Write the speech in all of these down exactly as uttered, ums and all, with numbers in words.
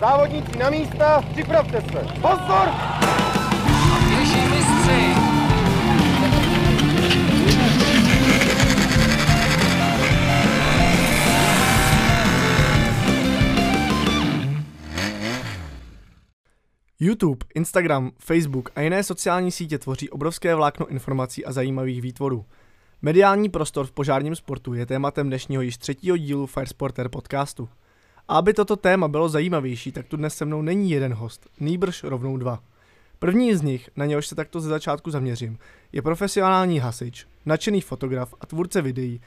Závodníci na místa, připravte se. Pozor! Běží mistři! YouTube, Instagram, Facebook a jiné sociální sítě tvoří obrovské vlákno informací a zajímavých výtvorů. Mediální prostor v požárním sportu je tématem dnešního již třetího dílu FIRESPORTÉR podcastu. A aby toto téma bylo zajímavější, tak tu dnes se mnou není jeden host, nýbrž rovnou dva. První z nich, na něhož se takto ze začátku zaměřím, je profesionální hasič, nadšený fotograf a tvůrce videí.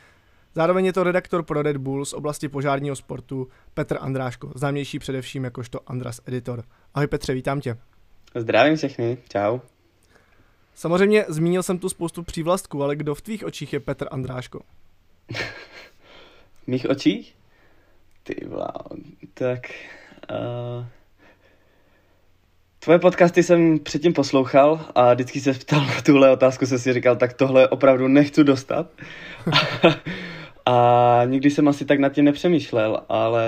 Zároveň je to redaktor pro Red Bull z oblasti požárního sportu Petr Andráško, známější především jakožto Andras Editor. Ahoj Petře, vítám tě. Zdravím všechny, čau. Samozřejmě zmínil jsem tu spoustu přívlastků, ale kdo v tvých očích je Petr Andráško? V mých očích? Ty wow, tak... Uh, tvoje podcasty jsem předtím poslouchal a vždycky se ptal na tuhle otázku, jsem si říkal, tak tohle opravdu nechci dostat. a, a nikdy jsem asi tak nad tím nepřemýšlel, ale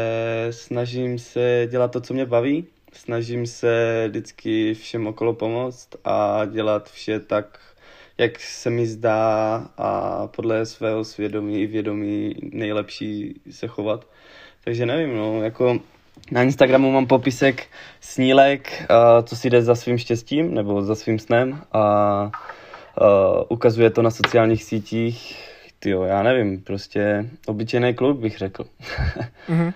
snažím se dělat to, co mě baví. Snažím se vždycky všem okolo pomoct a dělat vše tak, jak se mi zdá a podle svého svědomí i vědomí nejlepší se chovat. Takže nevím, no, jako na Instagramu mám popisek snílek, uh, co si jde za svým štěstím nebo za svým snem a uh, ukazuje to na sociálních sítích. Tyjo, já nevím, prostě obyčejný kluk bych řekl. Mm-hmm.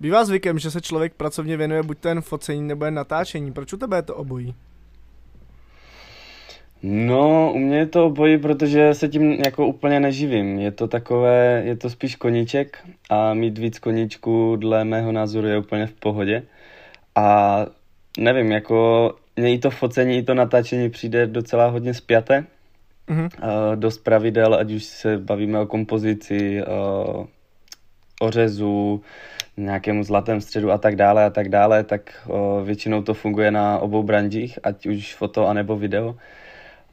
Bývá zvykem, že se člověk pracovně věnuje buď ten focení nebo jen natáčení. Proč u tebe je to obojí? No, u mě je to obojí, protože se tím jako úplně neživím. Je to takové, je to spíš koníček a mít víc koníčku dle mého názoru je úplně v pohodě. A nevím, jako mě i to focení, i to natáčení přijde docela hodně spjaté. Mm-hmm. Dost pravidel, ať už se bavíme o kompozici, o, o řezu, nějakému zlatém středu a tak dále a tak dále, tak o, většinou to funguje na obou branžích, ať už foto anebo video.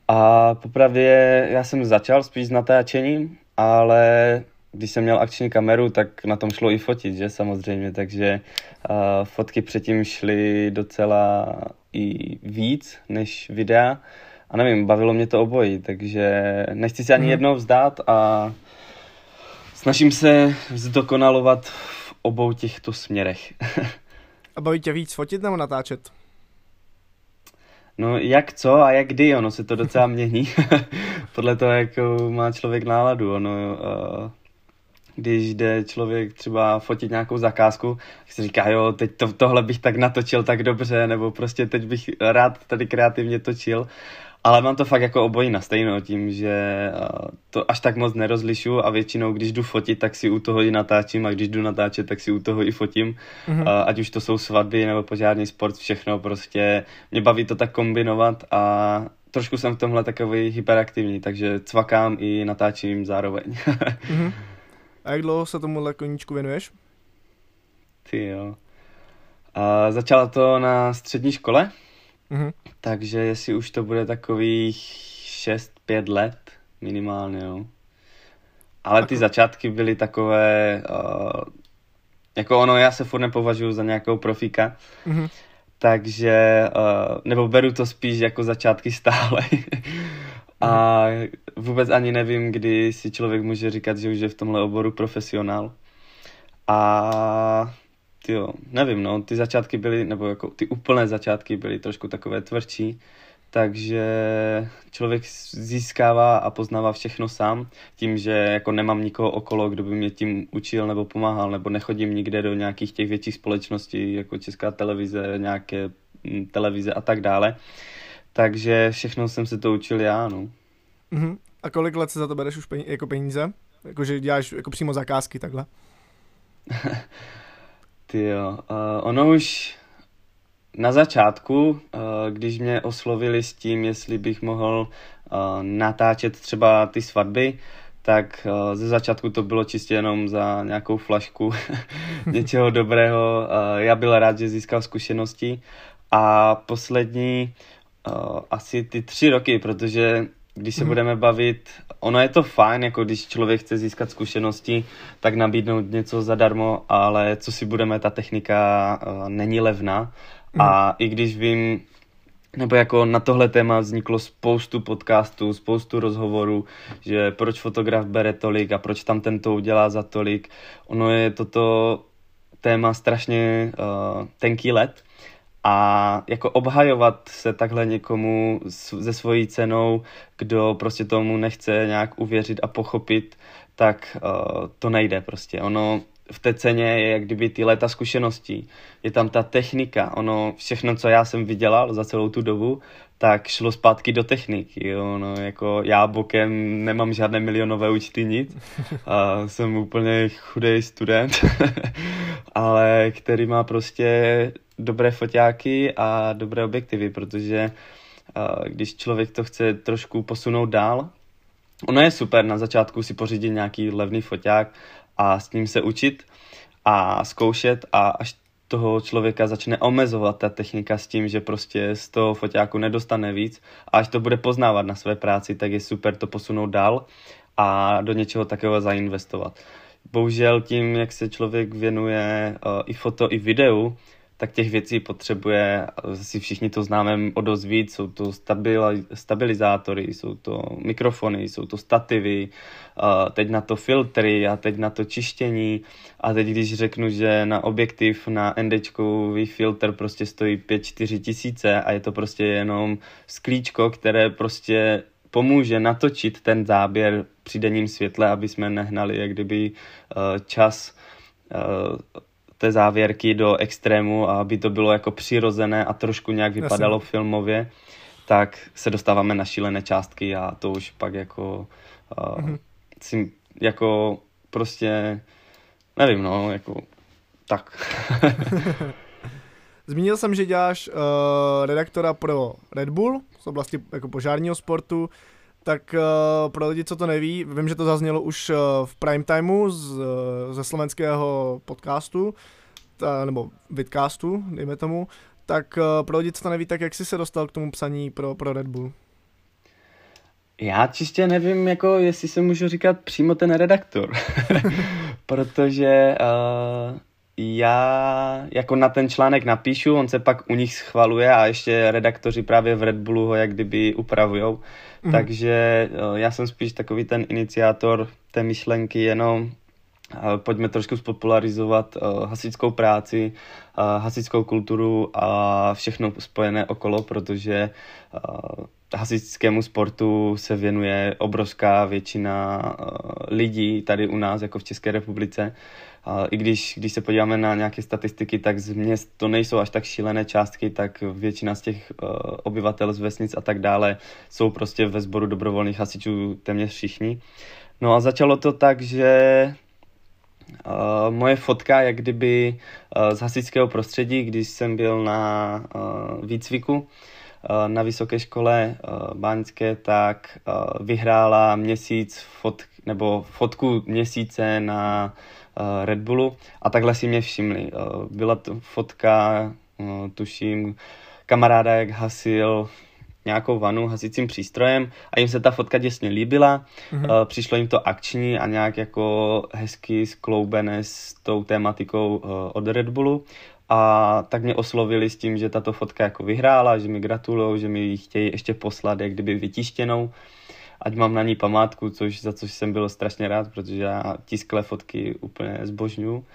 A popravdě já jsem začal spíš s natáčením, ale když jsem měl akční kameru, tak na tom šlo i fotit, že samozřejmě, takže uh, fotky předtím šly docela i víc než videa a nevím, bavilo mě to obojí, takže nechci si ani hmm. jednou vzdát a snažím se zdokonalovat v obou těchto směrech. A baví tě víc fotit nebo natáčet? No jak co a jak kdy, ono se to docela mění, podle toho, jak má člověk náladu, ono, uh, když jde člověk třeba fotit nějakou zakázku, tak si říká, jo, teď to, tohle bych tak natočil tak dobře, nebo prostě teď bych rád tady kreativně točil, ale mám to fakt jako obojí na stejno, tím, že uh, to až tak moc nerozlišuju a většinou, když jdu fotit, tak si u toho i natáčím a když jdu natáčet, tak si u toho i fotím. Mm-hmm. Uh, ať už to jsou svatby nebo požární sport, všechno prostě. Mě baví to tak kombinovat a trošku jsem v tomhle takový hyperaktivní, takže cvakám i natáčím zároveň. Mm-hmm. A jak dlouho se tomuhle koníčku věnuješ? Ty jo. Uh, začalo to na střední škole. Mm-hmm. Takže jestli už to bude takových šest pět let minimálně, jo. Ale ty okay. začátky byly takové, uh, jako ono, já se furt nepovažuji za nějakou profíka, mm-hmm. takže, uh, nebo beru to spíš jako začátky stále. A vůbec ani nevím, kdy si člověk může říkat, že už je v tomhle oboru profesionál. A... Jo, nevím, no, ty začátky byly, nebo jako ty úplné začátky byly trošku takové tvrdší, takže člověk získává a poznává všechno sám, tím, že jako nemám nikoho okolo, kdo by mě tím učil nebo pomáhal, nebo nechodím nikde do nějakých těch větších společností, jako Česká televize, nějaké televize a tak dále, takže všechno jsem se to učil já, no. Uh-huh. A kolik let se za to bereš už peníze, jako peníze? Jako, že děláš jako přímo zakázky, takhle? Jo. Uh, ono už na začátku, uh, když mě oslovili s tím, jestli bych mohl uh, natáčet třeba ty svatby, tak uh, ze začátku to bylo čistě jenom za nějakou flašku něčeho dobrého. Uh, já byl rád, že získal zkušenosti a poslední uh, asi ty tři roky, protože když se hmm. budeme bavit, ono je to fajn, jako když člověk chce získat zkušenosti, tak nabídnout něco zadarmo, ale co si budeme, ta technika uh, není levná. Hmm. A i když vím, nebo jako na tohle téma vzniklo spoustu podcastů, spoustu rozhovorů, že proč fotograf bere tolik a proč tam tento udělá za tolik. Ono je toto téma strašně uh, tenký led. A jako obhajovat se takhle někomu se svojí cenou, kdo prostě tomu nechce nějak uvěřit a pochopit, tak uh, to nejde prostě. Ono v té ceně je jak kdyby ty léta zkušeností, je tam ta technika, ono všechno, co já jsem vydělal za celou tu dobu, tak šlo zpátky do techniky, jo? No, jako já bokem nemám žádné milionové účty, nic, a jsem úplně chudej student, ale který má prostě dobré foťáky a dobré objektivy, protože když člověk to chce trošku posunout dál, ono je super na začátku si pořídit nějaký levný foťák a s ním se učit a zkoušet a až toho člověka začne omezovat ta technika s tím, že prostě z toho foťáku nedostane víc a až to bude poznávat na své práci, tak je super to posunout dál a do něčeho takového zainvestovat. Bohužel tím, jak se člověk věnuje uh, i foto, i videu, tak těch věcí potřebuje, asi všichni to známe o dost víc, jsou to stabilizátory, jsou to mikrofony, jsou to stativy, teď na to filtry a teď na to čištění a teď když řeknu, že na objektiv, na NDčkový filtr prostě stojí pět čtyři tisíce a je to prostě jenom sklíčko, které prostě pomůže natočit ten záběr při denním světle, aby jsme nehnali jak kdyby čas té závěrky do extrému a aby to bylo jako přirozené a trošku nějak vypadalo Jasně. filmově, tak se dostáváme na šílené částky a to už pak jako uh, mm-hmm. si, jako prostě nevím, no, jako tak. Zmínil jsem, že děláš uh, redaktora pro Red Bull z oblasti jako požárního sportu, tak uh, pro lidi, co to neví, vím, že to zaznělo už uh, v prime timeu z, uh, ze slovenského podcastu, ta, nebo vidcastu, dejme tomu, tak uh, pro lidi, co to neví, tak jak jsi se dostal k tomu psaní pro, pro Red Bull? Já čistě nevím, jako, jestli se můžu říkat přímo ten redaktor, protože uh, já jako na ten článek napíšu, on se pak u nich schvaluje a ještě redaktoři právě v Red Bullu ho jak kdyby upravujou. Mm. Takže já jsem spíš takový ten iniciátor té myšlenky, jenom pojďme trošku spopularizovat hasičskou práci, hasičskou kulturu a všechno spojené okolo, protože hasičskému sportu se věnuje obrovská většina lidí tady u nás, jako v České republice. I když, když se podíváme na nějaké statistiky, tak z měst to nejsou až tak šílené částky, tak většina z těch uh, obyvatel z vesnic a tak dále jsou prostě ve sboru dobrovolných hasičů téměř všichni. No a začalo to tak, že uh, moje fotka jak kdyby uh, z hasičského prostředí, když jsem byl na uh, výcviku uh, na vysoké škole uh, báňské, tak uh, vyhrála měsíc fotk, nebo fotku měsíce na Red Bullu a takhle si mě všimli. Byla to fotka, tuším, kamaráda, jak hasil nějakou vanu hasicím přístrojem a jim se ta fotka děsně líbila. Mm-hmm. Přišlo jim to akční a nějak jako hezky skloubené s tou tématikou od Red Bullu a tak mě oslovili s tím, že tato fotka jako vyhrála, že mi gratulujou, že mi ji chtějí ještě poslat jak kdyby vytištěnou. Ať mám na ní památku, což, za což jsem byl strašně rád, protože já tisklé fotky úplně zbožňuju.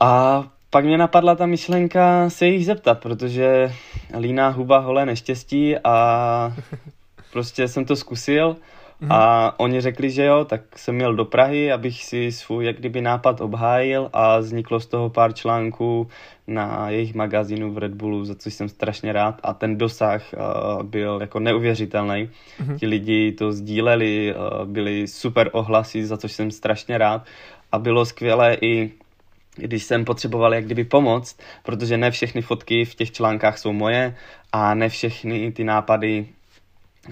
A pak mě napadla ta myšlenka se jich zeptat, protože líná huba holé neštěstí a prostě jsem to zkusil a oni řekli, že jo, tak jsem jel do Prahy, abych si svůj jak kdyby nápad obhájil a vzniklo z toho pár článků na jejich magazínu v Red Bullu, za což jsem strašně rád a ten dosah uh, byl jako neuvěřitelný. Mm-hmm. Ti lidi to sdíleli, uh, byli super ohlasy, za což jsem strašně rád a bylo skvělé i když jsem potřeboval jak kdyby pomoct, protože ne všechny fotky v těch článkách jsou moje a ne všechny ty nápady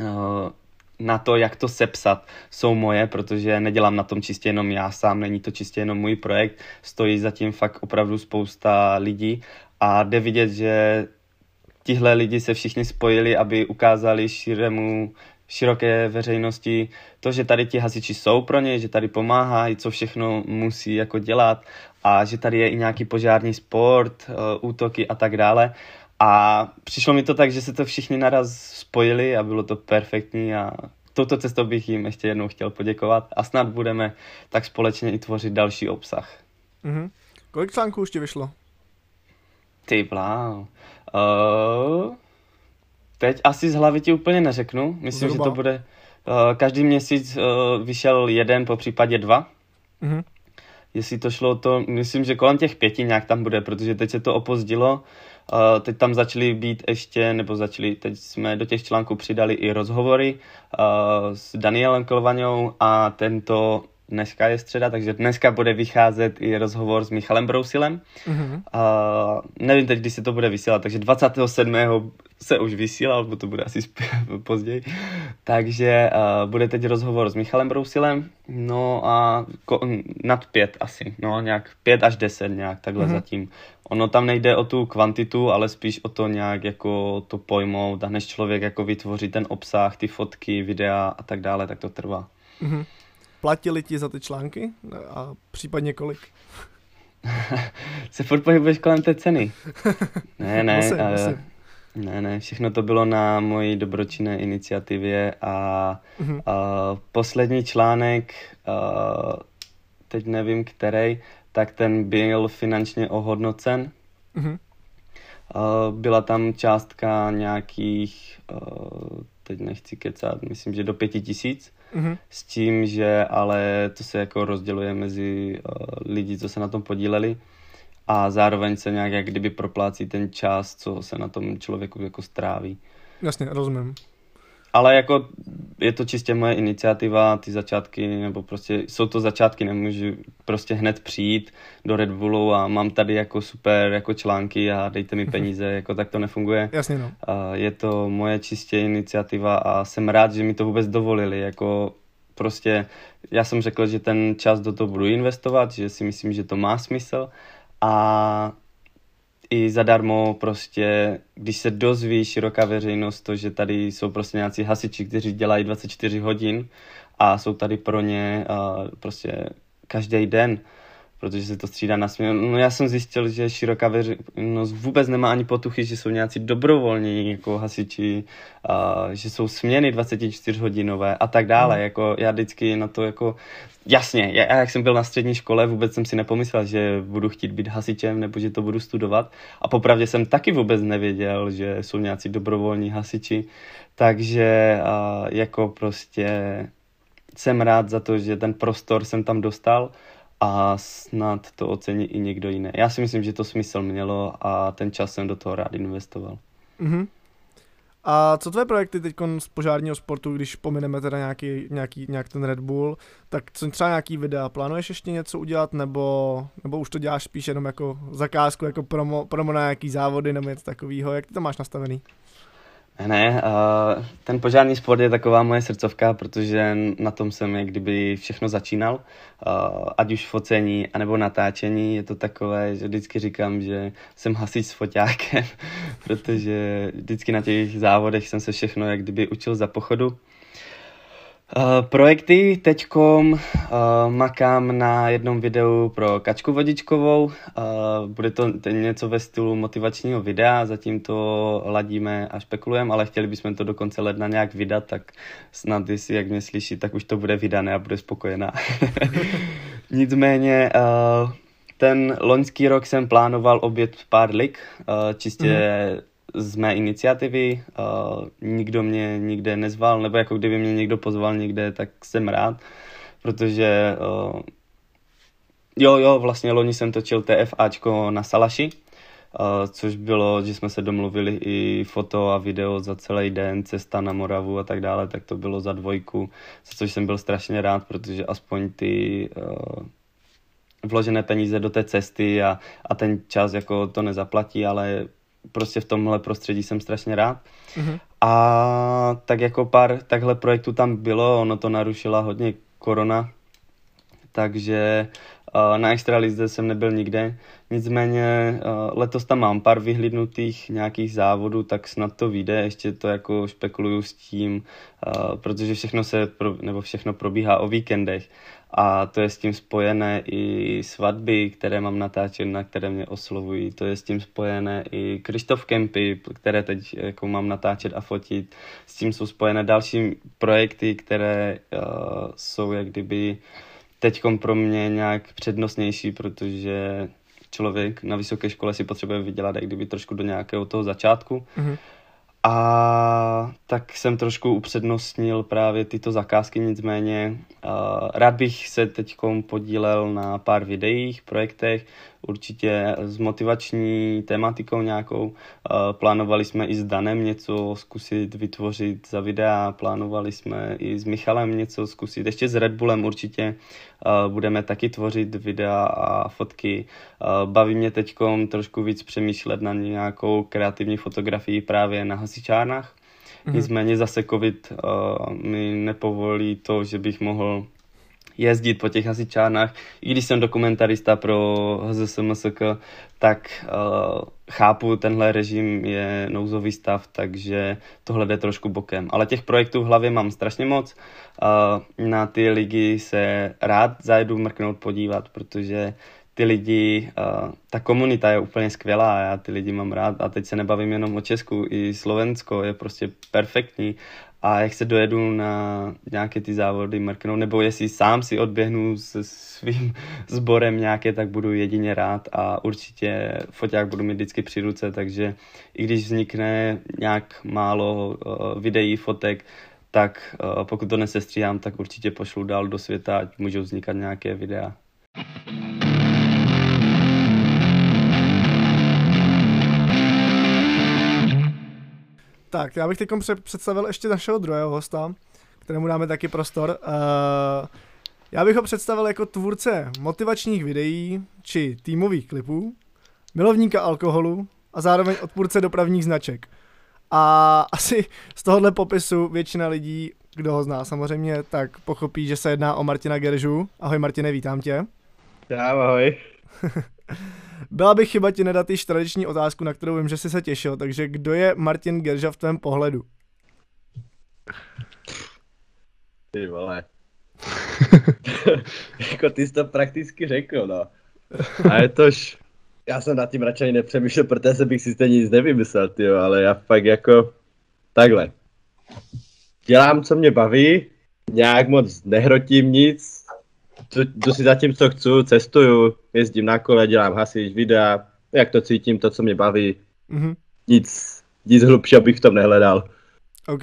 uh, na to, jak to sepsat, jsou moje, protože nedělám na tom čistě jenom já sám, není to čistě jenom můj projekt, stojí za tím fakt opravdu spousta lidí a jde vidět, že tihle lidi se všichni spojili, aby ukázali širému široké veřejnosti, to, že tady ti hasiči jsou pro ně, že tady pomáhají, co všechno musí jako dělat a že tady je i nějaký požární sport, útoky a tak dále. A přišlo mi to tak, že se to všichni naraz spojili a bylo to perfektní a touto cestou bych jim ještě jednou chtěl poděkovat a snad budeme tak společně i tvořit další obsah. Mm-hmm. Kolik článků už ti vyšlo? Ty bláv. Uh, teď asi z hlavy ti úplně neřeknu. Myslím, Zhruba. Že to bude... Uh, každý měsíc uh, vyšel jeden, po případě dva. Mm-hmm. Jestli to šlo to... Myslím, že kolem těch pěti nějak tam bude, protože teď se to opozdilo. Uh, teď tam začaly být ještě, nebo začaly, teď jsme do těch článků přidali i rozhovory uh, s Danielem Klovaňou a tento... Dneska je středa, takže dneska bude vycházet i rozhovor s Michalem Brousilem. Mm-hmm. A nevím teď, kdy se to bude vysílat, takže dvacátého sedmého se už vysílal, bo to bude asi později. Takže uh, bude teď rozhovor s Michalem Brousilem, no a ko- nad pět asi, no nějak pět až deset nějak takhle mm-hmm. zatím. Ono tam nejde o tu kvantitu, ale spíš o to nějak jako to pojmout a než člověk jako vytvoří ten obsah, ty fotky, videa a tak dále, tak to trvá. Mm-hmm. Platili ti za ty články? A případně kolik? Se furt pohybuješ kolem té ceny. Ne, ne. Musím, a, musím. Ne, ne. Všechno to bylo na mojí dobročinné iniciativě a, mm-hmm. a poslední článek, a, teď nevím který, tak ten byl finančně ohodnocen. Mm-hmm. A, byla tam částka nějakých, a, teď nechci kecat, myslím, že do pěti tisíc. Mm-hmm. S tím, že ale to se jako rozděluje mezi uh, lidi, co se na tom podíleli a zároveň se nějak jak kdyby proplácí ten čas, co se na tom člověku jako stráví. Jasně, rozumím. Ale jako je to čistě moje iniciativa, ty začátky, nebo prostě jsou to začátky, nemůžu prostě hned přijít do Red Bullu a mám tady jako super jako články a dejte mi peníze, jako tak to nefunguje. Jasně no. Je to moje čistě iniciativa a jsem rád, že mi to vůbec dovolili, jako prostě já jsem řekl, že ten čas do toho budu investovat, že si myslím, že to má smysl a... I zadarmo prostě, když se dozví široká veřejnost to, že tady jsou prostě nějací hasiči, kteří dělají dvacet čtyři hodin a jsou tady pro ně uh, prostě každý den, protože se to střídá na směnu. No já jsem zjistil, že široká veřejnost vůbec nemá ani potuchy, že jsou nějací dobrovolní jako hasiči, uh, že jsou směny dvacetičtyřhodinové a tak dále. Mm. Jako já vždycky na to jako... Jasně, já jak jsem byl na střední škole, vůbec jsem si nepomyslel, že budu chtít být hasičem nebo že to budu studovat. A popravdě jsem taky vůbec nevěděl, že jsou nějací dobrovolní hasiči. Takže uh, jako prostě jsem rád za to, že ten prostor jsem tam dostal a snad to ocení i někdo jiný. Já si myslím, že to smysl mělo a ten čas jsem do toho rád investoval. Mm-hmm. A co tvé projekty teď z požárního sportu, když pomineme teda nějaký, nějaký, nějak ten Red Bull, tak co třeba nějaký videa, plánuješ ještě něco udělat, nebo, nebo už to děláš spíš jenom jako zakázku, jako promo, promo na nějaký závody nebo něco takového, jak ty to máš nastavený? Ne, uh, ten požární sport je taková moje srdcovka, protože na tom jsem jak kdyby všechno začínal, uh, ať už focení, anebo natáčení, je to takové, že vždycky říkám, že jsem hasič s foťákem, protože vždycky na těch závodech jsem se všechno jak kdyby učil za pochodu. Uh, projekty teďkom uh, makám na jednom videu pro Kačku Vodičkovou, uh, bude to něco ve stylu motivačního videa, zatím to ladíme a špekulujeme, ale chtěli bychom to do konce ledna nějak vydat, tak snad jestli jak mě slyší, tak už to bude vydané a bude spokojená. Nicméně uh, ten loňský rok jsem plánoval obět pár lig, uh, čistě mm-hmm. z mé iniciativy, uh, nikdo mě nikde nezval, nebo jako kdyby mě někdo pozval někde, tak jsem rád, protože uh, jo, jo, vlastně loni jsem točil TFAčko na Salaši, uh, což bylo, že jsme se domluvili i foto a video za celý den, cesta na Moravu a tak dále, tak to bylo za dvojku, za což jsem byl strašně rád, protože aspoň ty... Uh, vložené peníze do té cesty a, a ten čas jako to nezaplatí, ale prostě v tomhle prostředí jsem strašně rád. Mm-hmm. A tak jako pár takhle projektů tam bylo, ono to narušila hodně korona, takže na extralize jsem nebyl nikde. Nicméně letos tam mám pár vyhlídnutých nějakých závodů, tak snad to vyjde, ještě to jako špekuluju s tím, protože všechno se, nebo všechno probíhá o víkendech a to je s tím spojené i svatby, které mám natáčet, na které mě oslovují, to je s tím spojené i Krištof Kempy, které teď jako mám natáčet a fotit, s tím jsou spojené další projekty, které jsou jak kdyby teď pro mě nějak přednostnější, protože člověk na vysoké škole si potřebuje vydělat jak kdyby trošku do nějakého toho začátku. Mm-hmm. A tak jsem trošku upřednostnil právě tyto zakázky, nicméně rád bych se teď podílel na pár videích, projektech, určitě s motivační tematikou nějakou. Plánovali jsme i s Danem něco zkusit vytvořit za videa, plánovali jsme i s Michalem něco zkusit, ještě s Red Bullem určitě budeme taky tvořit videa a fotky. Baví mě teď trošku víc přemýšlet na nějakou kreativní fotografii právě na hasičárnách. Mm-hmm. Nicméně zase covid uh, mi nepovolí to, že bych mohl jezdit po těch hasičárnách. I když jsem dokumentarista pro H Z S M S K, tak uh, chápu, tenhle režim je nouzový stav, takže tohle jde trošku bokem. Ale těch projektů v hlavě mám strašně moc. Uh, na ty ligy se rád zajdu mrknout podívat, protože ty lidi, ta komunita je úplně skvělá, já ty lidi mám rád a teď se nebavím jenom o Česku, i Slovensko je prostě perfektní a jak se dojedu na nějaké ty závody mrknout, nebo jestli sám si odběhnu se svým sborem nějaké, tak budu jedině rád a určitě foťák budu mít vždycky při ruce, takže i když vznikne nějak málo videí, fotek, tak pokud to nesestříhám, tak určitě pošlu dál do světa, ať můžou vznikat nějaké videa. Tak, já bych teď představil ještě našeho druhého hosta, kterému dáme taky prostor. Já bych ho představil jako tvůrce motivačních videí či týmových klipů, milovníka alkoholu a zároveň odpůrce dopravních značek. A asi z tohohle popisu většina lidí, kdo ho zná samozřejmě, tak pochopí, že se jedná o Martina Geržu. Ahoj Martine, vítám tě. Já, ahoj. Byla by chyba ti nedat již tradiční otázku, na kterou vím, že jsi se těšil, takže kdo je Martin Gerža v tvém pohledu? Ty vole. Jako ty jsi to prakticky řekl, no. A je tož, já jsem nad tím radši nepřemýšlel, protože bych si stejně nic nevymyslel, tyjo, ale já fakt jako takhle. Dělám, co mě baví, nějak moc nehrotím nic. Jdu si za tím, co chci, cestuju, jezdím na kole, dělám hasič, videa, jak to cítím, to, co mě baví. Mm-hmm. Nic, nic hlubšího bych v tom nehledal. OK,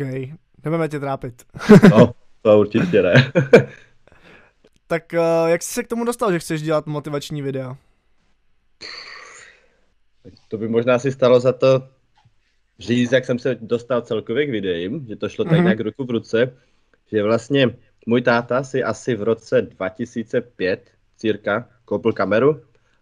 nebudeme tě trápit. No, to určitě ne. Tak jak jsi se k tomu dostal, že chceš dělat motivační videa? To by možná si stalo za to říct, jak jsem se dostal celkově k videím, že to šlo tak mm-hmm. nějak ruku v ruce, že vlastně můj táta si asi v roce dva tisíce pět cirka koupil kameru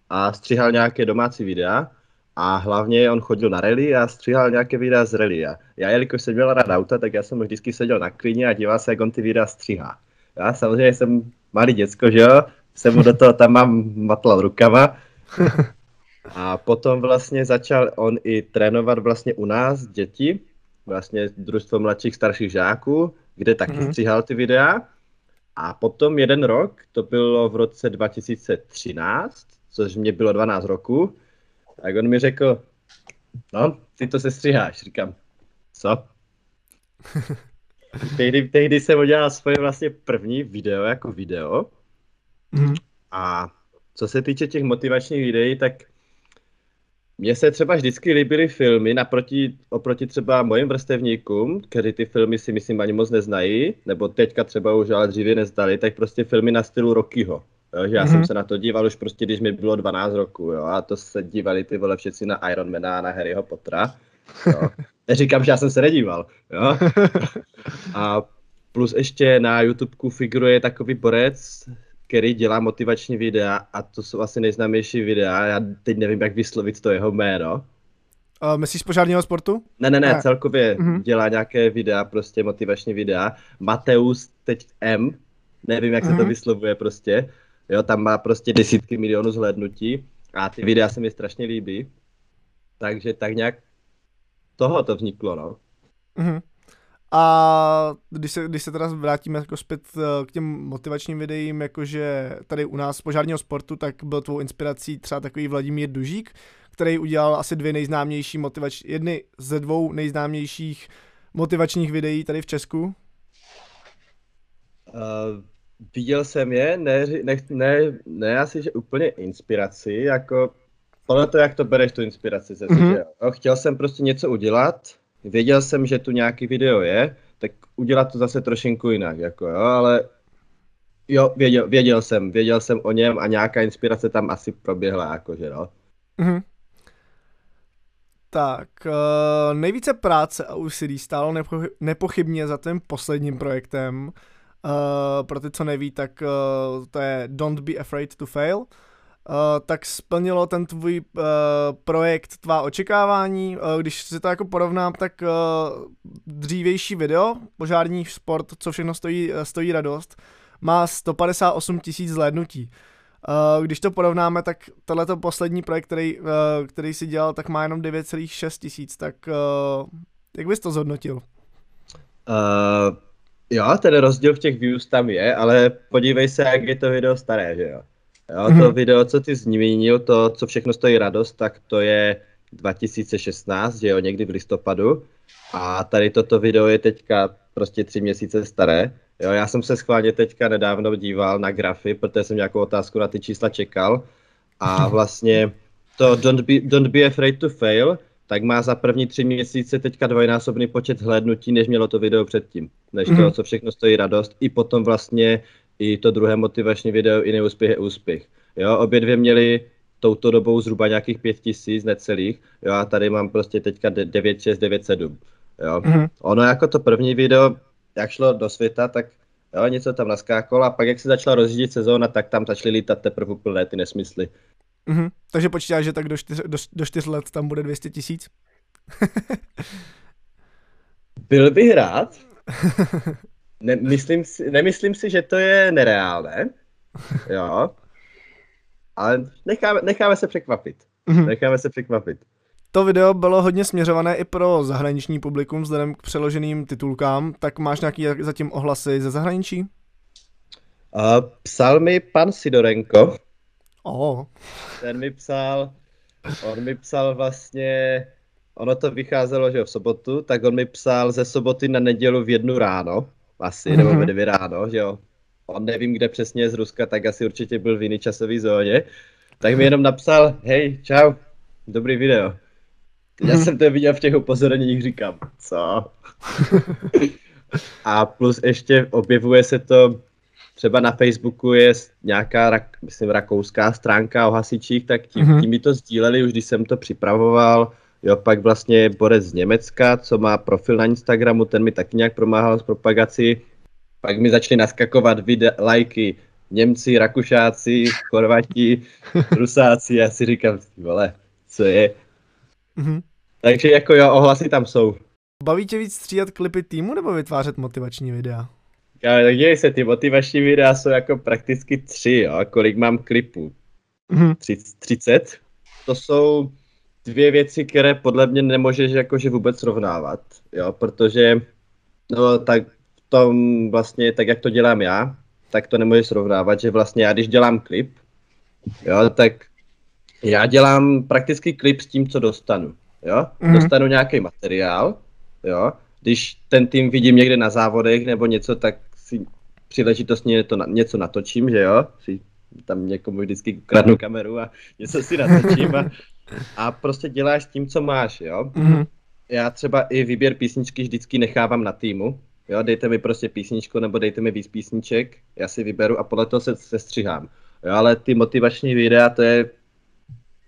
a stříhal nějaké domácí videa a hlavně on chodil na rally a stříhal nějaké videa z rally. A já, jelikož jsem měl rád auta, tak já jsem vždycky seděl na klíně a díval se, jak on ty videa stříhá. Já samozřejmě jsem malý děcko, že jo, jsem mu do toho tam mám matlal rukama. A potom vlastně začal on i trénovat vlastně u nás děti, vlastně družstvo mladších starších žáků, kde taky mm-hmm. stříhal ty videa. A potom jeden rok, to bylo v roce dva tisíce třináct, což mě bylo dvanáct roků, tak on mi řekl, no, ty to se stříháš. Říkám, co? tehdy, tehdy jsem udělal svoje vlastně první video jako video. Mm-hmm. A co se týče těch motivačních videí, tak mně se třeba vždycky líbily filmy naproti, oproti třeba mojim vrstevníkům, kteří ty filmy si myslím ani moc neznají, nebo teďka třeba už ale dříve neznali, tak prostě filmy na stylu Rockyho. Jo, že já mm-hmm. jsem se na to díval už prostě, když mi bylo dvanáct roků, jo, a to se dívali ty vole všetci na Ironmana a na Harryho Pottera. Jo. Neříkám, že já jsem se nedíval. Jo. A plus ještě na YouTubeku figuruje takový borec, který dělá motivační videa a to jsou asi nejznámější videa, já teď nevím, jak vyslovit to jeho jméno. Uh, myslíš požárního sportu? Ne, ne, ne, ne. Celkově mm-hmm. dělá nějaké videa, prostě motivační videa. Mateus teď M, nevím, jak mm-hmm. se to vyslovuje prostě. jo, tam má prostě desítky milionů zhlédnutí a ty videa se mi strašně líbí, takže tak nějak toho to vzniklo, no. Mm-hmm. A když se, když se teda vrátíme jako zpět k těm motivačním videím, jakože tady u nás požárního sportu, tak byl tvou inspirací třeba takový Vladimír Dužík, který udělal asi dvě nejznámější motivač... jedny ze dvou nejznámějších motivačních videí tady v Česku. Uh, viděl jsem je, ne, ne, ne, ne asi že úplně inspiraci, jako podle toho, jak to bereš tu inspiraci ze mm-hmm. videa. No, chtěl jsem prostě něco udělat, věděl jsem, že tu nějaký video je, tak udělat to zase trošinku jinak, jako jo, ale jo, věděl, věděl jsem, věděl jsem o něm a nějaká inspirace tam asi proběhla, jakože no. Mm-hmm. Tak, uh, nejvíce práce a úsilí stálo nepo, nepochybně za tím posledním projektem. Uh, pro ty, co neví, tak uh, to je Don't be afraid to fail. Uh, tak splnilo ten tvůj uh, projekt tvá očekávání. Uh, když si to jako porovnám, tak uh, dřívější video, požární sport, co všechno stojí, stojí radost, má sto padesát osm tisíc zhlédnutí. Uh, když to porovnáme, tak tohleto poslední projekt, který, uh, který si dělal, tak má jenom devět celá šest tisíc, tak uh, jak bys to zhodnotil? Uh... Jo, ten rozdíl v těch views tam je, ale podívej se, jak je to video staré, že jo. Jo, to mm-hmm. video, co ty zmínil, to, co všechno stojí radost, tak to je dva tisíce šestnáct, že jo, někdy v listopadu. A tady toto video je teďka prostě tři měsíce staré. Jo, já jsem se schválně teďka nedávno díval na grafy, protože jsem nějakou otázku na ty čísla čekal. A vlastně to Don't be, don't be afraid to fail, tak má za první tři měsíce teďka dvojnásobný počet hlédnutí, než mělo to video předtím. Než mm. to, co všechno stojí radost, i potom vlastně i to druhé motivační video, i neúspěch je úspěch. Jo, obě dvě měly touto dobou zhruba nějakých pět tisíc necelých, jo, a tady mám prostě teďka devět šest devět sedm, jo. Mm. Ono jako to první video, jak šlo do světa, tak jo, něco tam naskákalo a pak jak se začala rozjíždět sezóna, tak tam začaly lítat teprve úplné ty nesmysly. Mm-hmm. Takže počítáš, že tak do čtyř, do, do čtyř let tam bude dvě stě tisíc? Byl bych rád. Ne, myslím si, nemyslím si, že to je nereálné. Jo. Ale necháme, necháme se překvapit. Mm-hmm. Necháme se překvapit. To video bylo hodně směřované i pro zahraniční publikum vzhledem k přeloženým titulkám. Tak máš nějaký zatím ohlasy ze zahraničí? Uh, psal mi pan Sidorenko. Oh. Ten mi psal, on mi psal vlastně, ono to vycházelo, že v sobotu, tak on mi psal ze soboty na nedělu v jednu ráno, asi, mm-hmm. nebo ve dvě ráno, že jo. On nevím, kde přesně je z Ruska, tak asi určitě byl v jiný časové zóně, tak mi jenom napsal, hej, čau, dobrý video. Teď já jsem to viděl v těch upozorněních, říkám, co? A plus ještě objevuje se to, třeba na Facebooku je nějaká, myslím, rakouská stránka o hasičích, tak tím, mm-hmm. tím mi to sdíleli, už když jsem to připravoval. Jo, pak vlastně borec z Německa, co má profil na Instagramu, ten mi taky nějak promáhal s propagací. Pak mi začali naskakovat videa, lajky Němci, Rakušáci, Chorvati, Rusáci, já si říkám, vole, co je. Mm-hmm. Takže jako jo, ohlasy tam jsou. Baví tě víc střídat klipy týmu nebo vytvářet motivační videa? Já, tak dělej se, ty motivační videa jsou jako prakticky tři, jo, kolik mám klipů. třicet. To jsou dvě věci, které podle mě nemůžeš jakože vůbec srovnávat, jo, protože no tak v tom vlastně, tak jak to dělám já, tak to nemůžeš srovnávat, že vlastně já když dělám klip, jo, tak já dělám prakticky klip s tím, co dostanu, jo, mm. dostanu nějaký materiál, jo, když ten tým vidím někde na závodech nebo něco, tak si příležitostně to na, něco natočím, že jo, si tam někomu vždycky kradnu kameru a něco si natočím a, a prostě děláš s tím, co máš, jo. Mm-hmm. Já třeba i výběr písničky vždycky nechávám na týmu, jo, dejte mi prostě písničku nebo dejte mi víc písniček, já si vyberu a podle toho se sestřihám, jo, ale ty motivační videa, to je,